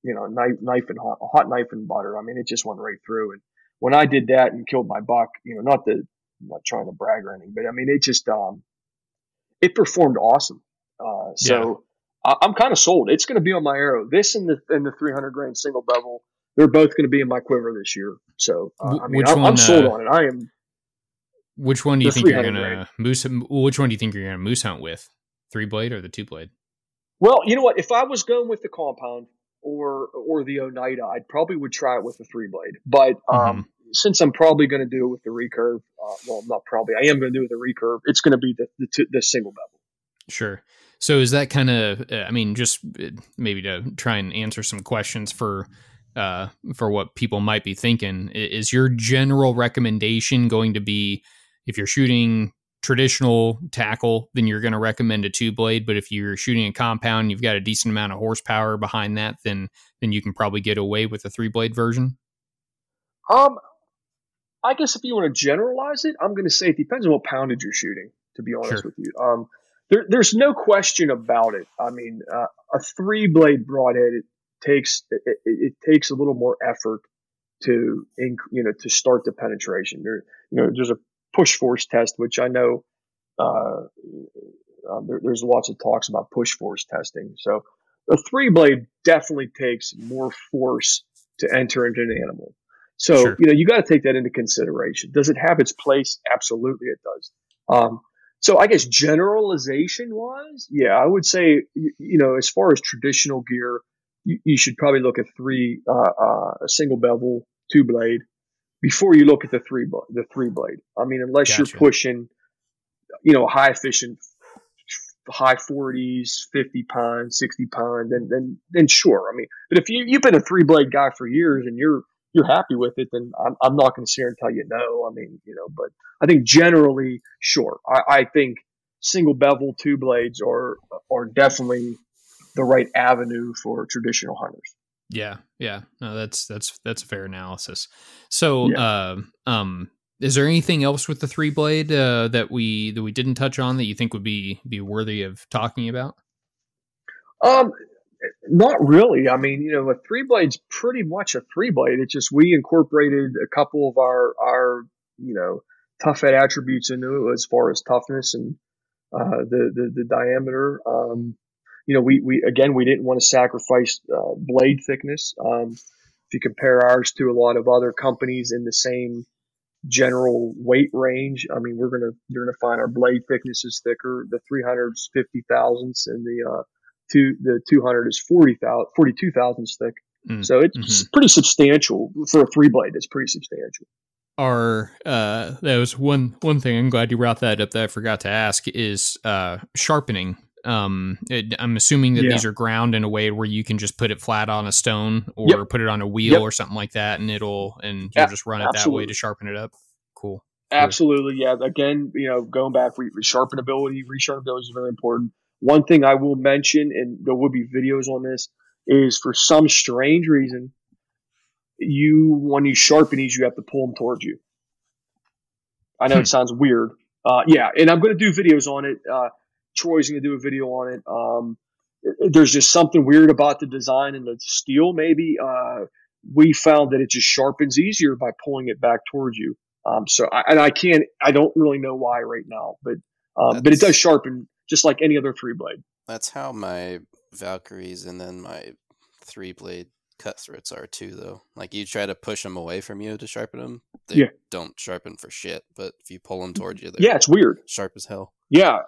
You know, knife, knife and hot, hot knife and butter. I mean, it just went right through. And when I did that and killed my buck, you know, not that I'm not trying to brag or anything, but I mean, it just, um, it performed awesome. Uh, so yeah. I, I'm kind of sold. It's going to be on my arrow. This and the, and the three hundred grain single bevel, they're both going to be in my quiver this year. So, uh, I mean, I, one, I'm sold uh, on it. I am. Which one do you think you're going to moose? Which one do you think you're going to moose hunt with? Three blade or the two blade? Well, you know what? If I was going with the compound, or or the Oneida, I'd probably would try it with the three blade. But um, mm-hmm. since I'm probably going to do it with the recurve, uh, well, not probably, I am going to do it with the recurve. It's going to be the the, two, the single bevel. Sure. So is that kind of, uh, I mean, just maybe to try and answer some questions for uh, for what people might be thinking, is your general recommendation going to be, if you're shooting traditional tackle, then you're going to recommend a two blade, but if you're shooting a compound, you've got a decent amount of horsepower behind that, then then you can probably get away with a three blade version? Um, I guess if you want to generalize it, I'm going to say it depends on what poundage you're shooting, to be honest sure. with you. Um, there, there's no question about it. I mean, uh, a three blade broadhead, it takes it, it, it takes a little more effort to inc- you know to start the penetration. There, you know, there's a push force test, which I know uh, uh, there, there's lots of talks about push force testing. So a three blade definitely takes more force to enter into an animal. So, sure. you know, you got to take that into consideration. Does it have its place? Absolutely it does. Um, so I guess generalization wise, yeah, I would say, you, you know, as far as traditional gear, you, you should probably look at three, uh, uh, a single bevel, two blade, before you look at the three the three blade. I mean, unless gotcha. You're pushing, you know, high efficient, high forties, fifty pound, sixty pound, then then then sure. I mean, but if you you've been a three blade guy for years and you're you're happy with it, then I'm I'm not going to sit here and tell you no. I mean, you know, but I think generally, sure. I, I think single bevel two blades are are definitely the right avenue for traditional hunters. Yeah. Yeah. No, that's, that's, that's a fair analysis. So, yeah. uh, um, is there anything else with the three blade, uh, that we, that we didn't touch on that you think would be, be worthy of talking about? Um, not really. I mean, you know, a three blade's pretty much a three blade. It's just, we incorporated a couple of our, our, you know, Toughhead attributes into it as far as toughness and, uh, the, the, the diameter, um, you know, we, we, again, we didn't want to sacrifice uh, blade thickness. Um, if you compare ours to a lot of other companies in the same general weight range, I mean, we're going to, you're going to find our blade thickness is thicker. The three hundred is fifty thousandths and the, uh, two, the two hundred is forty-two thousandths thick. Mm, so it's mm-hmm. pretty substantial for a three blade. It's pretty substantial. Our, uh, that was one, one thing I'm glad you brought that up that I forgot to ask is, uh, sharpening. Um, it, I'm assuming that yeah. these are ground in a way where you can just put it flat on a stone or yep. put it on a wheel yep. or something like that, and it'll and you'll a- just run it absolutely. That way to sharpen it up. Cool. Absolutely, yeah. Again, you know, going back, we sharpenability, resharpenability is very important. One thing I will mention, and there will be videos on this, is for some strange reason, you when you sharpen these, you have to pull them towards you. I know it sounds weird. Uh, yeah, and I'm going to do videos on it. Uh, Troy's going to do a video on it. Um, there's just something weird about the design and the steel. Maybe uh, we found that it just sharpens easier by pulling it back towards you. Um, so I, and I can't, I don't really know why right now, but um, but it does sharpen just like any other three blade. That's how my Valkyries and then my three blade cutthroats are too, though. Like, you try to push them away from you to sharpen them. They yeah. don't sharpen for shit, but if you pull them towards you, they're yeah, it's weird. Sharp as hell. Yeah.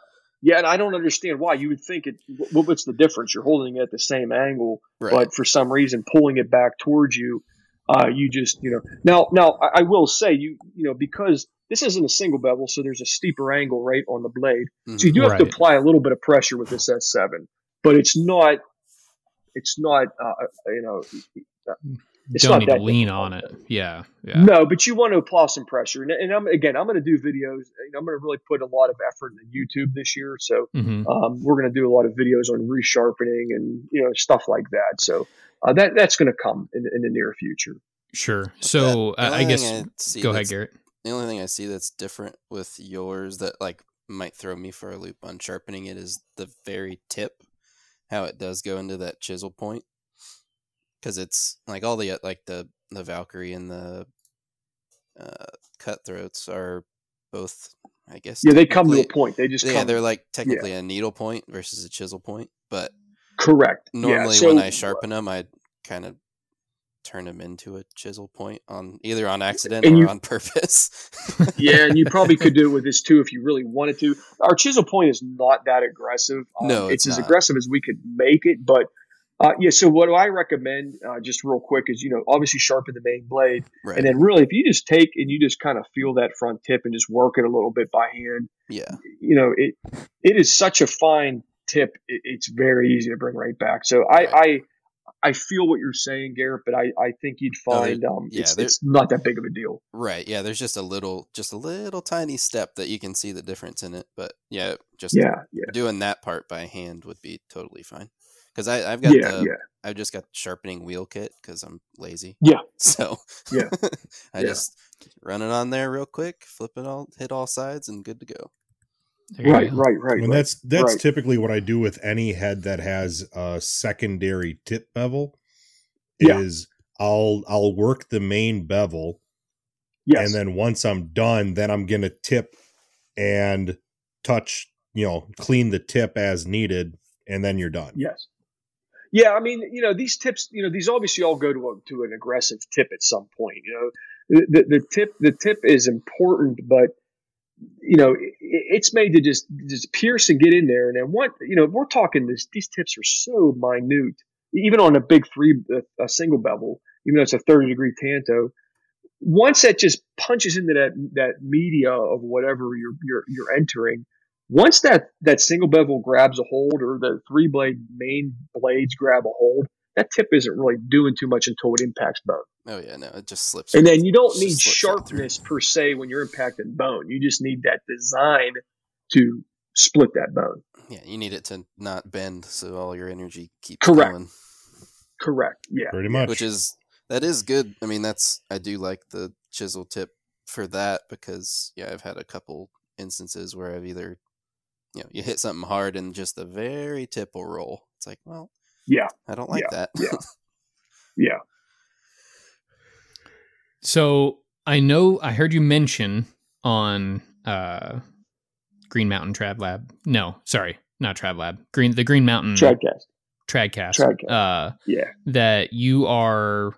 Yeah, and I don't understand why. You would think, it. Well, what's the difference? You're holding it at the same angle, right. but for some reason, pulling it back towards you, uh, you just, you know. Now, now I, I will say, you you know, because this isn't a single bevel, so there's a steeper angle, right, on the blade. Mm-hmm. So you do have right. to apply a little bit of pressure with this S seven, but it's not, it's not, uh, you know, it's don't not need that to lean on it. Yeah, yeah. No, but you want to apply some pressure. And, and I'm, again, I'm going to do videos. And I'm going to really put a lot of effort into YouTube this year. So mm-hmm. um, we're going to do a lot of videos on resharpening and, you know, stuff like that. So uh, that that's going to come in, in the near future. Sure. So that, uh, I guess, I go ahead, Garrett. The only thing I see that's different with yours that like might throw me for a loop on sharpening it is the very tip, how it does go into that chisel point. Because it's like all the like the, the Valkyrie and the uh, cutthroats are both, I guess. Yeah, they come to a point. They just yeah, come. They're like technically yeah. a needle point versus a chisel point. But correct. Normally, yeah, so, when I sharpen them, I kind of turn them into a chisel point on either on accident or you, on purpose. Yeah, and you probably could do it with this too if you really wanted to. Our chisel point is not that aggressive. Um, no, it's, it's as aggressive as we could make it, but. Uh, yeah, so what I recommend, uh, just real quick, is, you know, obviously sharpen the main blade. Right. And then really, if you just take and you just kind of feel that front tip and just work it a little bit by hand. Yeah. You know, it it is such a fine tip. It, it's very easy to bring right back. So I, right. I, I feel what you're saying, Garrett, but I, I think you'd find oh, um, yeah, it's, it's not that big of a deal. Right. Yeah. There's just a little, just a little tiny step that you can see the difference in it. But yeah, just yeah, yeah. doing that part by hand would be totally fine. Because I I've got yeah, the yeah. I've just got the sharpening wheel kit because I'm lazy. Yeah. So yeah, I yeah. just run it on there real quick, flip it all, hit all sides, and good to go. Right, right, right, right. And that's that's right. typically what I do with any head that has a secondary tip bevel. Is yeah. I'll I'll work the main bevel, yes, and then once I'm done, then I'm gonna tip and touch, you know, clean the tip as needed, and then you're done. Yes. Yeah, I mean, you know, these tips, you know, these obviously all go to a, to an aggressive tip at some point. You know, the, the tip, the tip is important, but you know, it, it's made to just just pierce and get in there. And then what, you know, we're talking this. These tips are so minute, even on a big three, a, a single bevel, even though it's a thirty degree tanto. Once that just punches into that that media of whatever you're you're you're entering. Once that, that single bevel grabs a hold, or the three blade main blades grab a hold, that tip isn't really doing too much until it impacts bone. Oh yeah, no, it just slips. And then you don't need sharpness per se when you're impacting bone. You just need that design to split that bone. Yeah, you need it to not bend, so all your energy keeps Correct. going. Correct. Yeah, pretty much. Which is that is good. I mean, that's I do like the chisel tip for that because yeah, I've had a couple instances where I've either You know, you hit something hard and just the very tip will roll. It's like, well, yeah, I don't like yeah, that. yeah. yeah. So I know I heard you mention on uh, Green Mountain Trad Lab. No, sorry, not Trad Lab. Green the Green Mountain Tradcast. Tradcast. Tradcast. Uh, yeah. That you are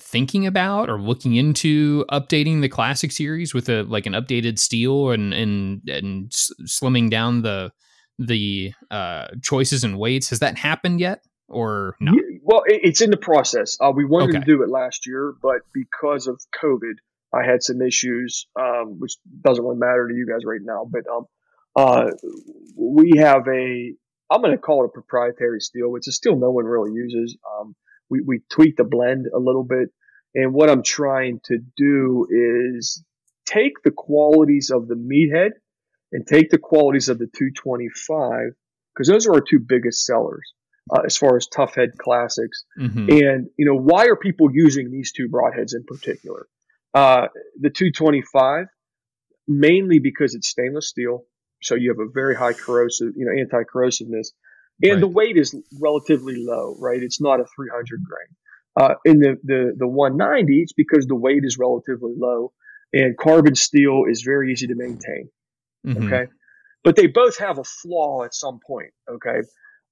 thinking about or looking into updating the classic series with a like an updated steel and and and slimming down the the uh choices and weights. Has that happened yet or not? Yeah, well, it's in the process. Uh we wanted okay. to do it last year, but because of COVID I had some issues, um which doesn't really matter to you guys right now, but um uh we have a I'm going to call it a proprietary steel. It's a steel no one really uses. um We, we tweak the blend a little bit. And what I'm trying to do is take the qualities of the meathead and take the qualities of the two twenty-five, because those are our two biggest sellers uh, as far as Toughhead classics. Mm-hmm. And, you know, why are people using these two broadheads in particular? Uh, the two twenty-five, mainly because it's stainless steel. So you have a very high corrosive, you know, anti-corrosiveness. And right. the weight is relatively low, right? It's not a three hundred grain. Uh, in the, the, the one ninety, it's because the weight is relatively low and carbon steel is very easy to maintain. Mm-hmm. Okay. But they both have a flaw at some point. Okay.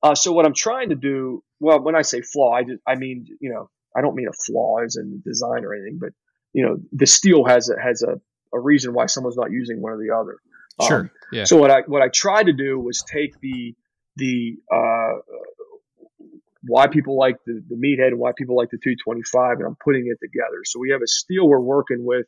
Uh, so what I'm trying to do, well, when I say flaw, I, just, I mean, you know, I don't mean a flaw as in the design or anything, but, you know, the steel has a, has a, a reason why someone's not using one or the other. Sure. Um, yeah. So what I, what I tried to do was take the, the, uh, why people like the, the meathead and why people like the two twenty-five, and I'm putting it together. So we have a steel we're working with.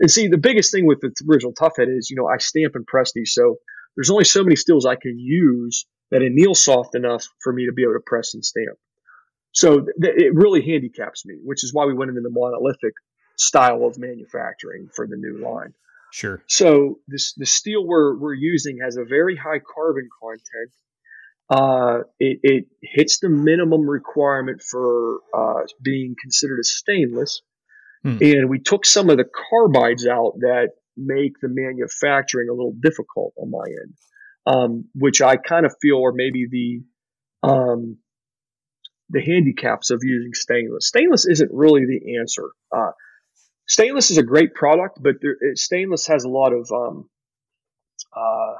And see, the biggest thing with the original Toughhead is, you know, I stamp and press these. So there's only so many steels I can use that anneal soft enough for me to be able to press and stamp. So th- it really handicaps me, which is why we went into the monolithic style of manufacturing for the new line. Sure. So this, the steel we're, we're using has a very high carbon content. Uh, it, it hits the minimum requirement for uh, being considered a stainless. Hmm. And we took some of the carbides out that make the manufacturing a little difficult on my end, um, which I kind of feel are maybe the um, the handicaps of using stainless. Stainless isn't really the answer. Uh, stainless is a great product, but there, it, stainless has a lot of um, uh,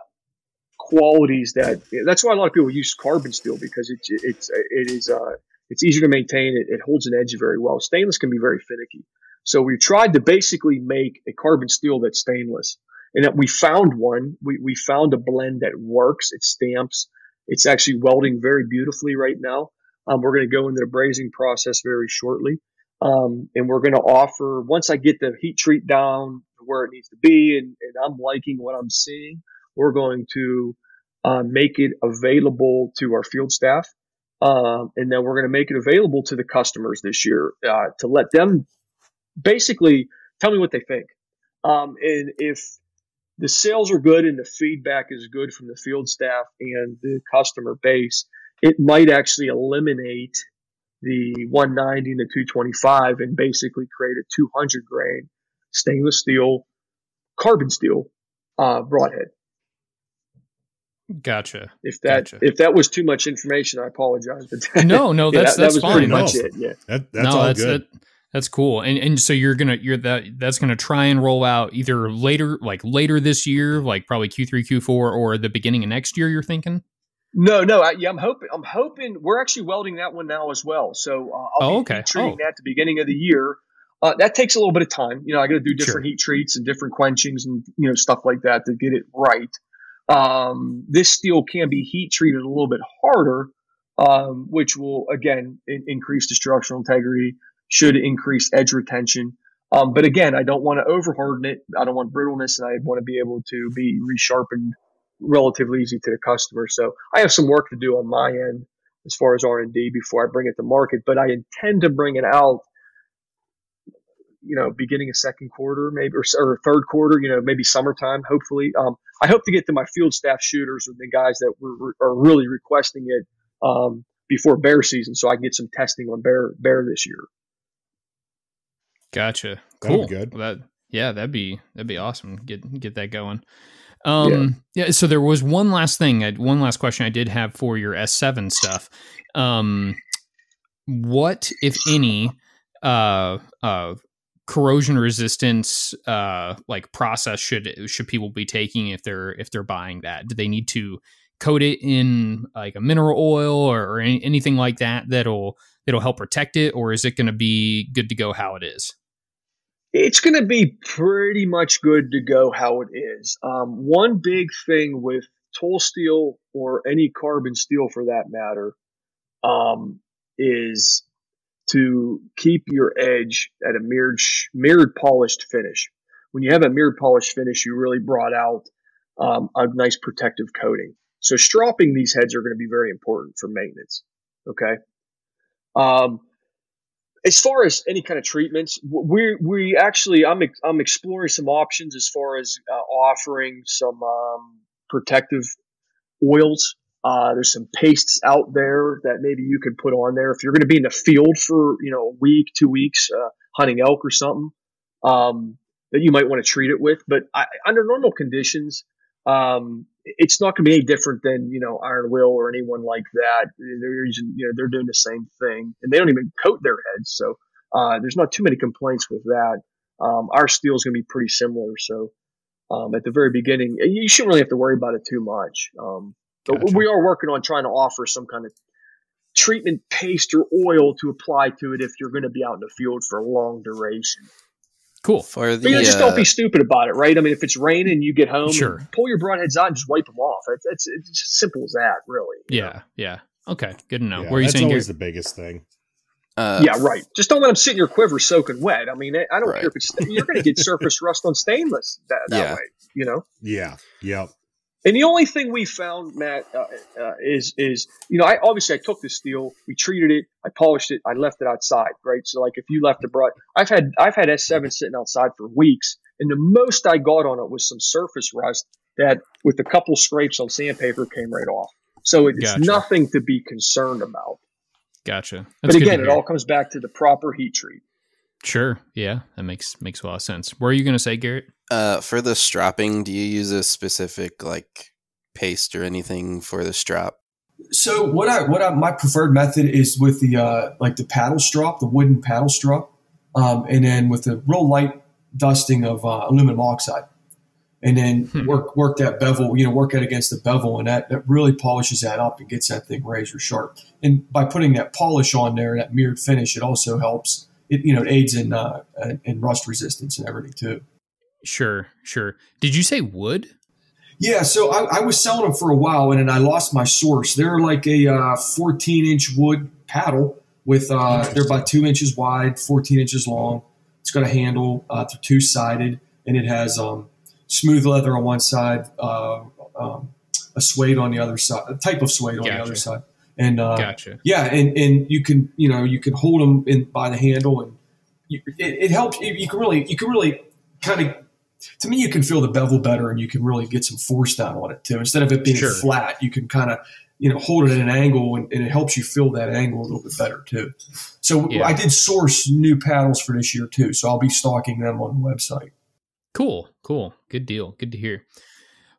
qualities that that's why a lot of people use carbon steel, because it's it's it is uh it's easier to maintain. It, it holds an edge very well. Stainless can be very finicky. So we tried to basically make a carbon steel that's stainless, and that we found one. We we found a blend that works. It stamps. It's actually welding very beautifully right now. Um, we're going to go into the brazing process very shortly, um, and we're going to offer, once I get the heat treat down to where it needs to be, and, and I'm liking what I'm seeing, we're going to uh, make it available to our field staff. Um, and then we're going to make it available to the customers this year uh, to let them basically tell me what they think. Um, and if the sales are good and the feedback is good from the field staff and the customer base, it might actually eliminate the one ninety and the two twenty-five and basically create a two hundred grain stainless steel, carbon steel uh, broadhead. Gotcha. If that gotcha. if that was too much information, I apologize. But that, no, no, that's yeah, that, that's that was fine. Pretty no. much it. Yeah, that, that's no, all that's, good. That, that's cool. And and so you're gonna you're that that's gonna try and roll out either later, like later this year, like probably Q three, Q four, or the beginning of next year. You're thinking? No, no. I, yeah, I'm hoping. I'm hoping we're actually welding that one now as well. So uh, I'll oh, be okay. treating oh. that at the beginning of the year. Uh, that takes a little bit of time. You know, I got to do different sure. heat treats and different quenchings and you know stuff like that to get it right. Um, this steel can be heat treated a little bit harder, um, which will, again, in- increase the structural integrity, should increase edge retention. Um, but again, I don't want to overharden it. I don't want brittleness, and I want to be able to be resharpened relatively easy to the customer. So I have some work to do on my end as far as R and D before I bring it to market, but I intend to bring it out, you know, beginning of second quarter, maybe, or, or third quarter, you know, maybe summertime, hopefully. Um, I hope to get to my field staff shooters and the guys that were, are really requesting it um, before bear season, so I can get some testing on bear bear this year. Gotcha. Cool. That'd be good. Well, that, yeah, that'd be that'd be awesome. Get get that going. Um, yeah. yeah. So there was one last thing, I, one last question I did have for your S seven stuff. Um, what, if any, uh, uh, corrosion resistance uh like process should should people be taking if they're if they're buying that? Do they need to coat it in like a mineral oil or, or any, anything like that that'll that'll help protect it, or is it going to be good to go how it is? It's going to be pretty much good to go how it is. Um one big thing with toll steel, or any carbon steel for that matter, um is to keep your edge at a mirrored, mirrored polished finish. When you have a mirrored polished finish, you really brought out um, a nice protective coating. So stropping these heads are going to be very important for maintenance. Okay. Um, as far as any kind of treatments, we we actually I'm I'm exploring some options as far as uh, offering some um, protective oils. Uh, there's some pastes out there that maybe you could put on there if you're going to be in the field for, you know, a week, two weeks, uh, hunting elk or something, um, that you might want to treat it with. But I, under normal conditions, um, it's not going to be any different than, you know, Iron Will or anyone like that. They're using, you know, they're doing the same thing, and they don't even coat their heads. So, uh, there's not too many complaints with that. Um, our steel is going to be pretty similar. So, um, at the very beginning, you shouldn't really have to worry about it too much. Um, But gotcha. We are working on trying to offer some kind of treatment paste or oil to apply to it if you're going to be out in the field for a long duration. Cool. For the, but, you know, just don't be stupid about it, right? I mean, if it's raining, you get home, sure. pull your broadheads out and just wipe them off. It's, it's, it's as simple as that, really. Yeah, know? yeah. Okay, good to know. Yeah, what are you saying? That's always the biggest thing. Uh, yeah, right. Just don't let them sit in your quiver soaking wet. I mean, I don't right. care if it's – you're going to get surface rust on stainless that, that yeah. way, you know? Yeah, yeah. And the only thing we found, Matt, uh, uh, is, is you know, I obviously I took this steel, we treated it, I polished it, I left it outside, right? So, like, if you left the broad, I've had I've had S seven sitting outside for weeks, and the most I got on it was some surface rust that, with a couple scrapes on sandpaper, came right off. So it's gotcha. nothing to be concerned about. Gotcha. That's but again, it all comes back to the proper heat treat. Sure. Yeah, that makes makes a lot of sense. What are you going to say, Garrett? Uh, for the stropping, do you use a specific like paste or anything for the strop? So what I what I my preferred method is with the uh, like the paddle strop, the wooden paddle strop, um, and then with a real light dusting of uh, aluminum oxide, and then hmm. work work that bevel. You know, work it against the bevel, and that that really polishes that up and gets that thing razor sharp. And by putting that polish on there, that mirrored finish, it also helps. It, you know, it aids in uh, in rust resistance and everything too. Sure, sure. Did you say wood? Yeah, so I, I was selling them for a while, and then I lost my source. They're like a uh, fourteen-inch wood paddle with uh, they're about two inches wide, fourteen inches long. It's got a handle, uh, they're two-sided, and it has um, smooth leather on one side, uh, um, a suede on the other side, a type of suede on gotcha. the other side. And, uh, gotcha. yeah. And, and you can, you know, you can hold them in by the handle and you, it, it helps. It, you can really, you can really kind of, to me, you can feel the bevel better and you can really get some force down on it too. Instead of it being sure. flat, you can kind of, you know, hold it at an angle and, and it helps you feel that angle a little bit better too. So yeah. I did source new paddles for this year too. So I'll be stocking them on the website. Cool. Cool. Good deal. Good to hear.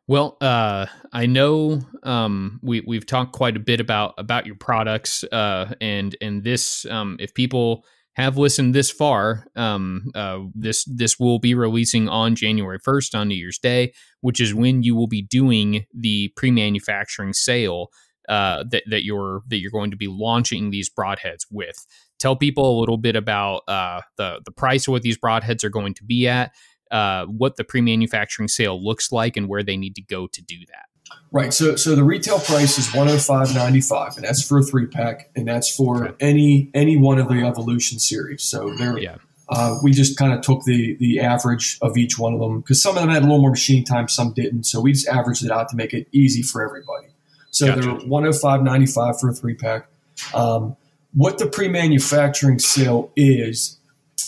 Well, uh, I know um, we, we've talked quite a bit about about your products uh, and and this. Um, if people have listened this far, um, uh, this this will be releasing on January first on New Year's Day, which is when you will be doing the pre-manufacturing sale uh, that that you're that you're going to be launching these broadheads with. Tell people a little bit about uh, the the price of what these broadheads are going to be at. Uh, what the pre-manufacturing sale looks like and where they need to go to do that. Right. So, so the retail price is one oh five ninety-five, and that's for a three pack, and that's for okay. any any one of the Evolution series. So there, yeah. uh, we just kind of took the the average of each one of them because some of them had a little more machine time, some didn't. So we just averaged it out to make it easy for everybody. So gotcha. They're one oh five ninety-five for a three pack. Um, what the pre-manufacturing sale is.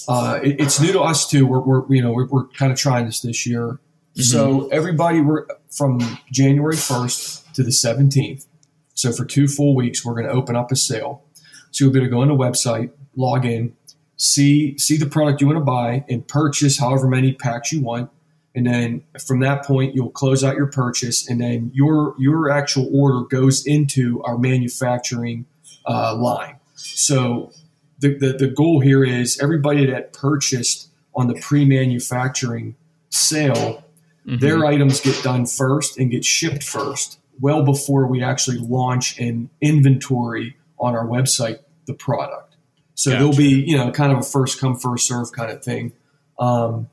Uh, it, it's new to us too. We're, we're you know, we're, we're kind of trying this this year. Mm-hmm. So everybody, we're from January first to the seventeenth. So for two full weeks, we're going to open up a sale. So you'll be able to go on the website, log in, see, see the product you want to buy and purchase however many packs you want. And then from that point, you'll close out your purchase and then your, your actual order goes into our manufacturing, uh, line. So The, the the goal here is everybody that purchased on the pre-manufacturing sale, mm-hmm. their items get done first and get shipped first, well before we actually launch and inventory on our website the product. So gotcha. There'll be, you know, kind of a first come, first serve kind of thing. Um,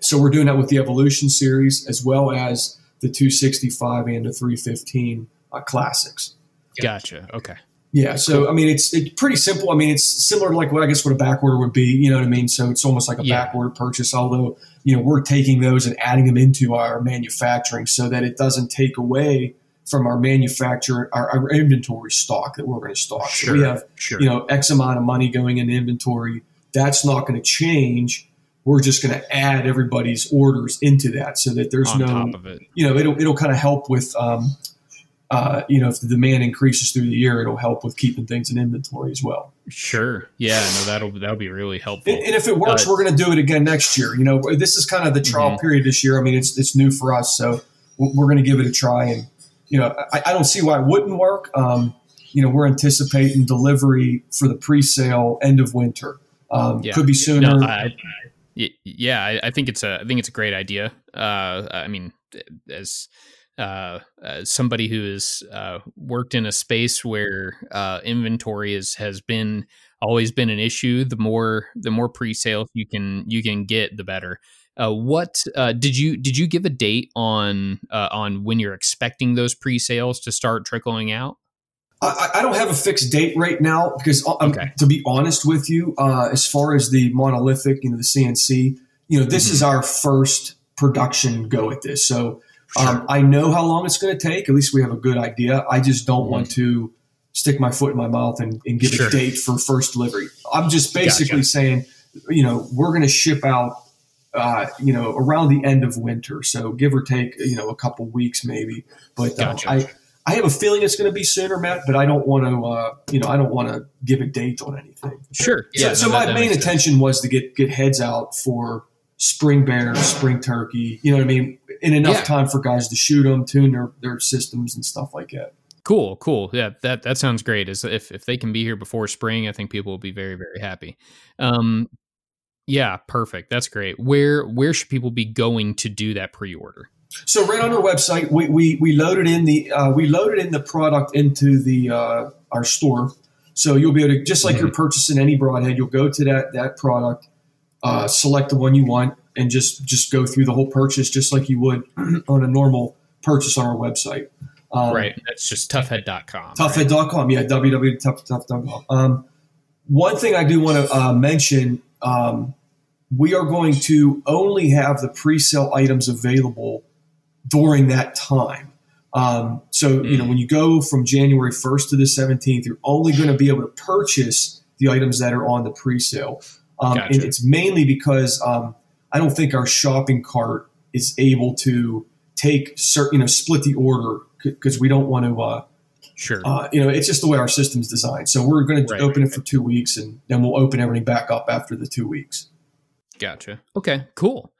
so we're doing that with the Evolution series as well as the two sixty-five and the three fifteen uh, classics. Gotcha. Okay. Yeah. So, I mean, it's, it's pretty simple. I mean, it's similar to like what I guess what a back order would be, you know what I mean? So it's almost like a yeah. back order purchase, although, you know, we're taking those and adding them into our manufacturing so that it doesn't take away from our manufacturer, our, our inventory stock that we're going to stock. Sure, so we have, sure. you know, X amount of money going in inventory. That's not going to change. We're just going to add everybody's orders into that so that there's On no, top of it. you know, it'll, it'll kind of help with, um, Uh, you know, if the demand increases through the year, it'll help with keeping things in inventory as well. Sure. Yeah, no, that'll that'll be really helpful. And, and if it works, but, we're going to do it again next year. You know, this is kind of the trial mm-hmm. period this year. I mean, it's it's new for us, so we're going to give it a try. And, you know, I, I don't see why it wouldn't work. Um, you know, we're anticipating delivery for the pre-sale end of winter. Um, yeah. Could be sooner. No, I, I, yeah, I, I think it's a I think it's a great idea. Uh, I mean, as – uh, uh, somebody who has uh, worked in a space where uh, inventory is, has been always been an issue. The more the more pre-sales you can you can get, the better. Uh, what uh, did you did you give a date on uh, on when you're expecting those pre-sales to start trickling out? I, I don't have a fixed date right now because I'm, okay. to be honest with you, uh, as far as the monolithic, you know, the C N C, you know, this mm-hmm. is our first production go at this. So sure. um, I know how long it's going to take. At least we have a good idea. I just don't mm-hmm. want to stick my foot in my mouth and, and give sure. a date for first delivery. I'm just basically gotcha. saying, you know, we're going to ship out, uh, you know, around the end of winter. So give or take, you know, a couple weeks maybe. But um, gotcha. I, I have a feeling it's going to be sooner, Matt, but I don't want to, uh, you know, I don't want to give a date on anything. Sure. Yeah, so no, so my main intention sense. was to get, get heads out for spring bear, spring turkey, you know what I mean? In enough yeah. time for guys to shoot them, tune their, their systems and stuff like that. Cool. Cool. Yeah. That, that sounds great. As if, if they can be here before spring, I think people will be very, very happy. Um, yeah, perfect. That's great. Where, where should people be going to do that pre-order? So right on our website, we we, we loaded in the uh, we loaded in the product into the uh, our store. So you'll be able to, just like mm-hmm. you're purchasing any broadhead, you'll go to that that product, uh, select the one you want, and just just go through the whole purchase just like you would on a normal purchase on our website. Um, right, that's just toughhead dot com. Toughhead dot com, right? Yeah, w w w dot tough head dot com. Um, one thing I do want to uh, mention, um, we are going to only have the pre-sale items available during that time. Um, so, mm. you know, when you go from January first to the seventeenth, you're only going to be able to purchase the items that are on the pre-sale. Um, gotcha. And it's mainly because um, I don't think our shopping cart is able to take certain, you know, split the order because c- we don't want to, uh, sure. uh, you know, it's just the way our system's designed. So we're going right, to open right, it for right. two weeks and then we'll open everything back up after the two weeks. Gotcha. Okay, cool.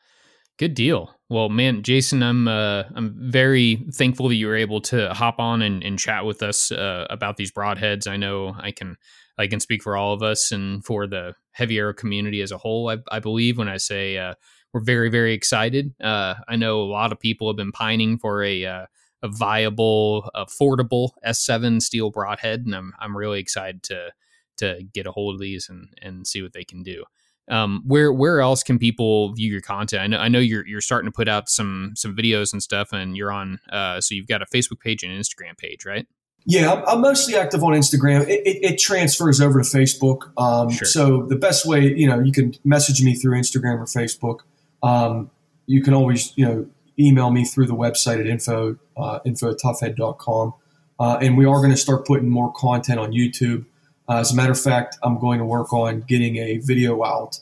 Good deal. Well, man, Jason, I'm uh, I'm very thankful that you were able to hop on and, and chat with us uh, about these broadheads. I know I can I can speak for all of us and for the heavy arrow community as a whole. I, I believe when I say uh, we're very, very excited. Uh, I know a lot of people have been pining for a uh, a viable, affordable S seven steel broadhead, and I'm I'm really excited to to get a hold of these and, and see what they can do. Um, where, where else can people view your content? I know, I know you're, you're starting to put out some, some videos and stuff and you're on, uh, so you've got a Facebook page and an Instagram page, right? Yeah. I'm, I'm mostly active on Instagram. It, it, it transfers over to Facebook. Um, sure. So the best way, you know, you can message me through Instagram or Facebook. Um, you can always, you know, email me through the website at info, uh, info at toughhead dot com. Uh, and we are going to start putting more content on YouTube. Uh, as a matter of fact, I'm going to work on getting a video out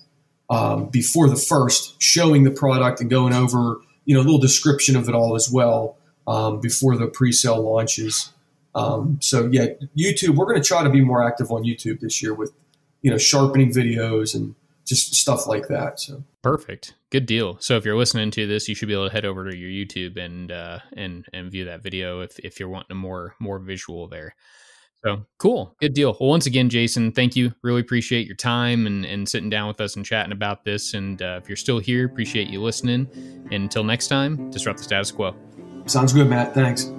um, before the first, showing the product and going over, you know, a little description of it all as well um, before the pre-sale launches. Um, so yeah, YouTube, we're going to try to be more active on YouTube this year with, you know, sharpening videos and just stuff like that. So perfect. Good deal. So if you're listening to this, you should be able to head over to your YouTube and uh, and and view that video if if you're wanting a more more visual there. So cool. Good deal. Well, once again, Jason, thank you. Really appreciate your time and, and sitting down with us and chatting about this. And uh, if you're still here, appreciate you listening. And until next time, disrupt the status quo. Sounds good, Matt. Thanks.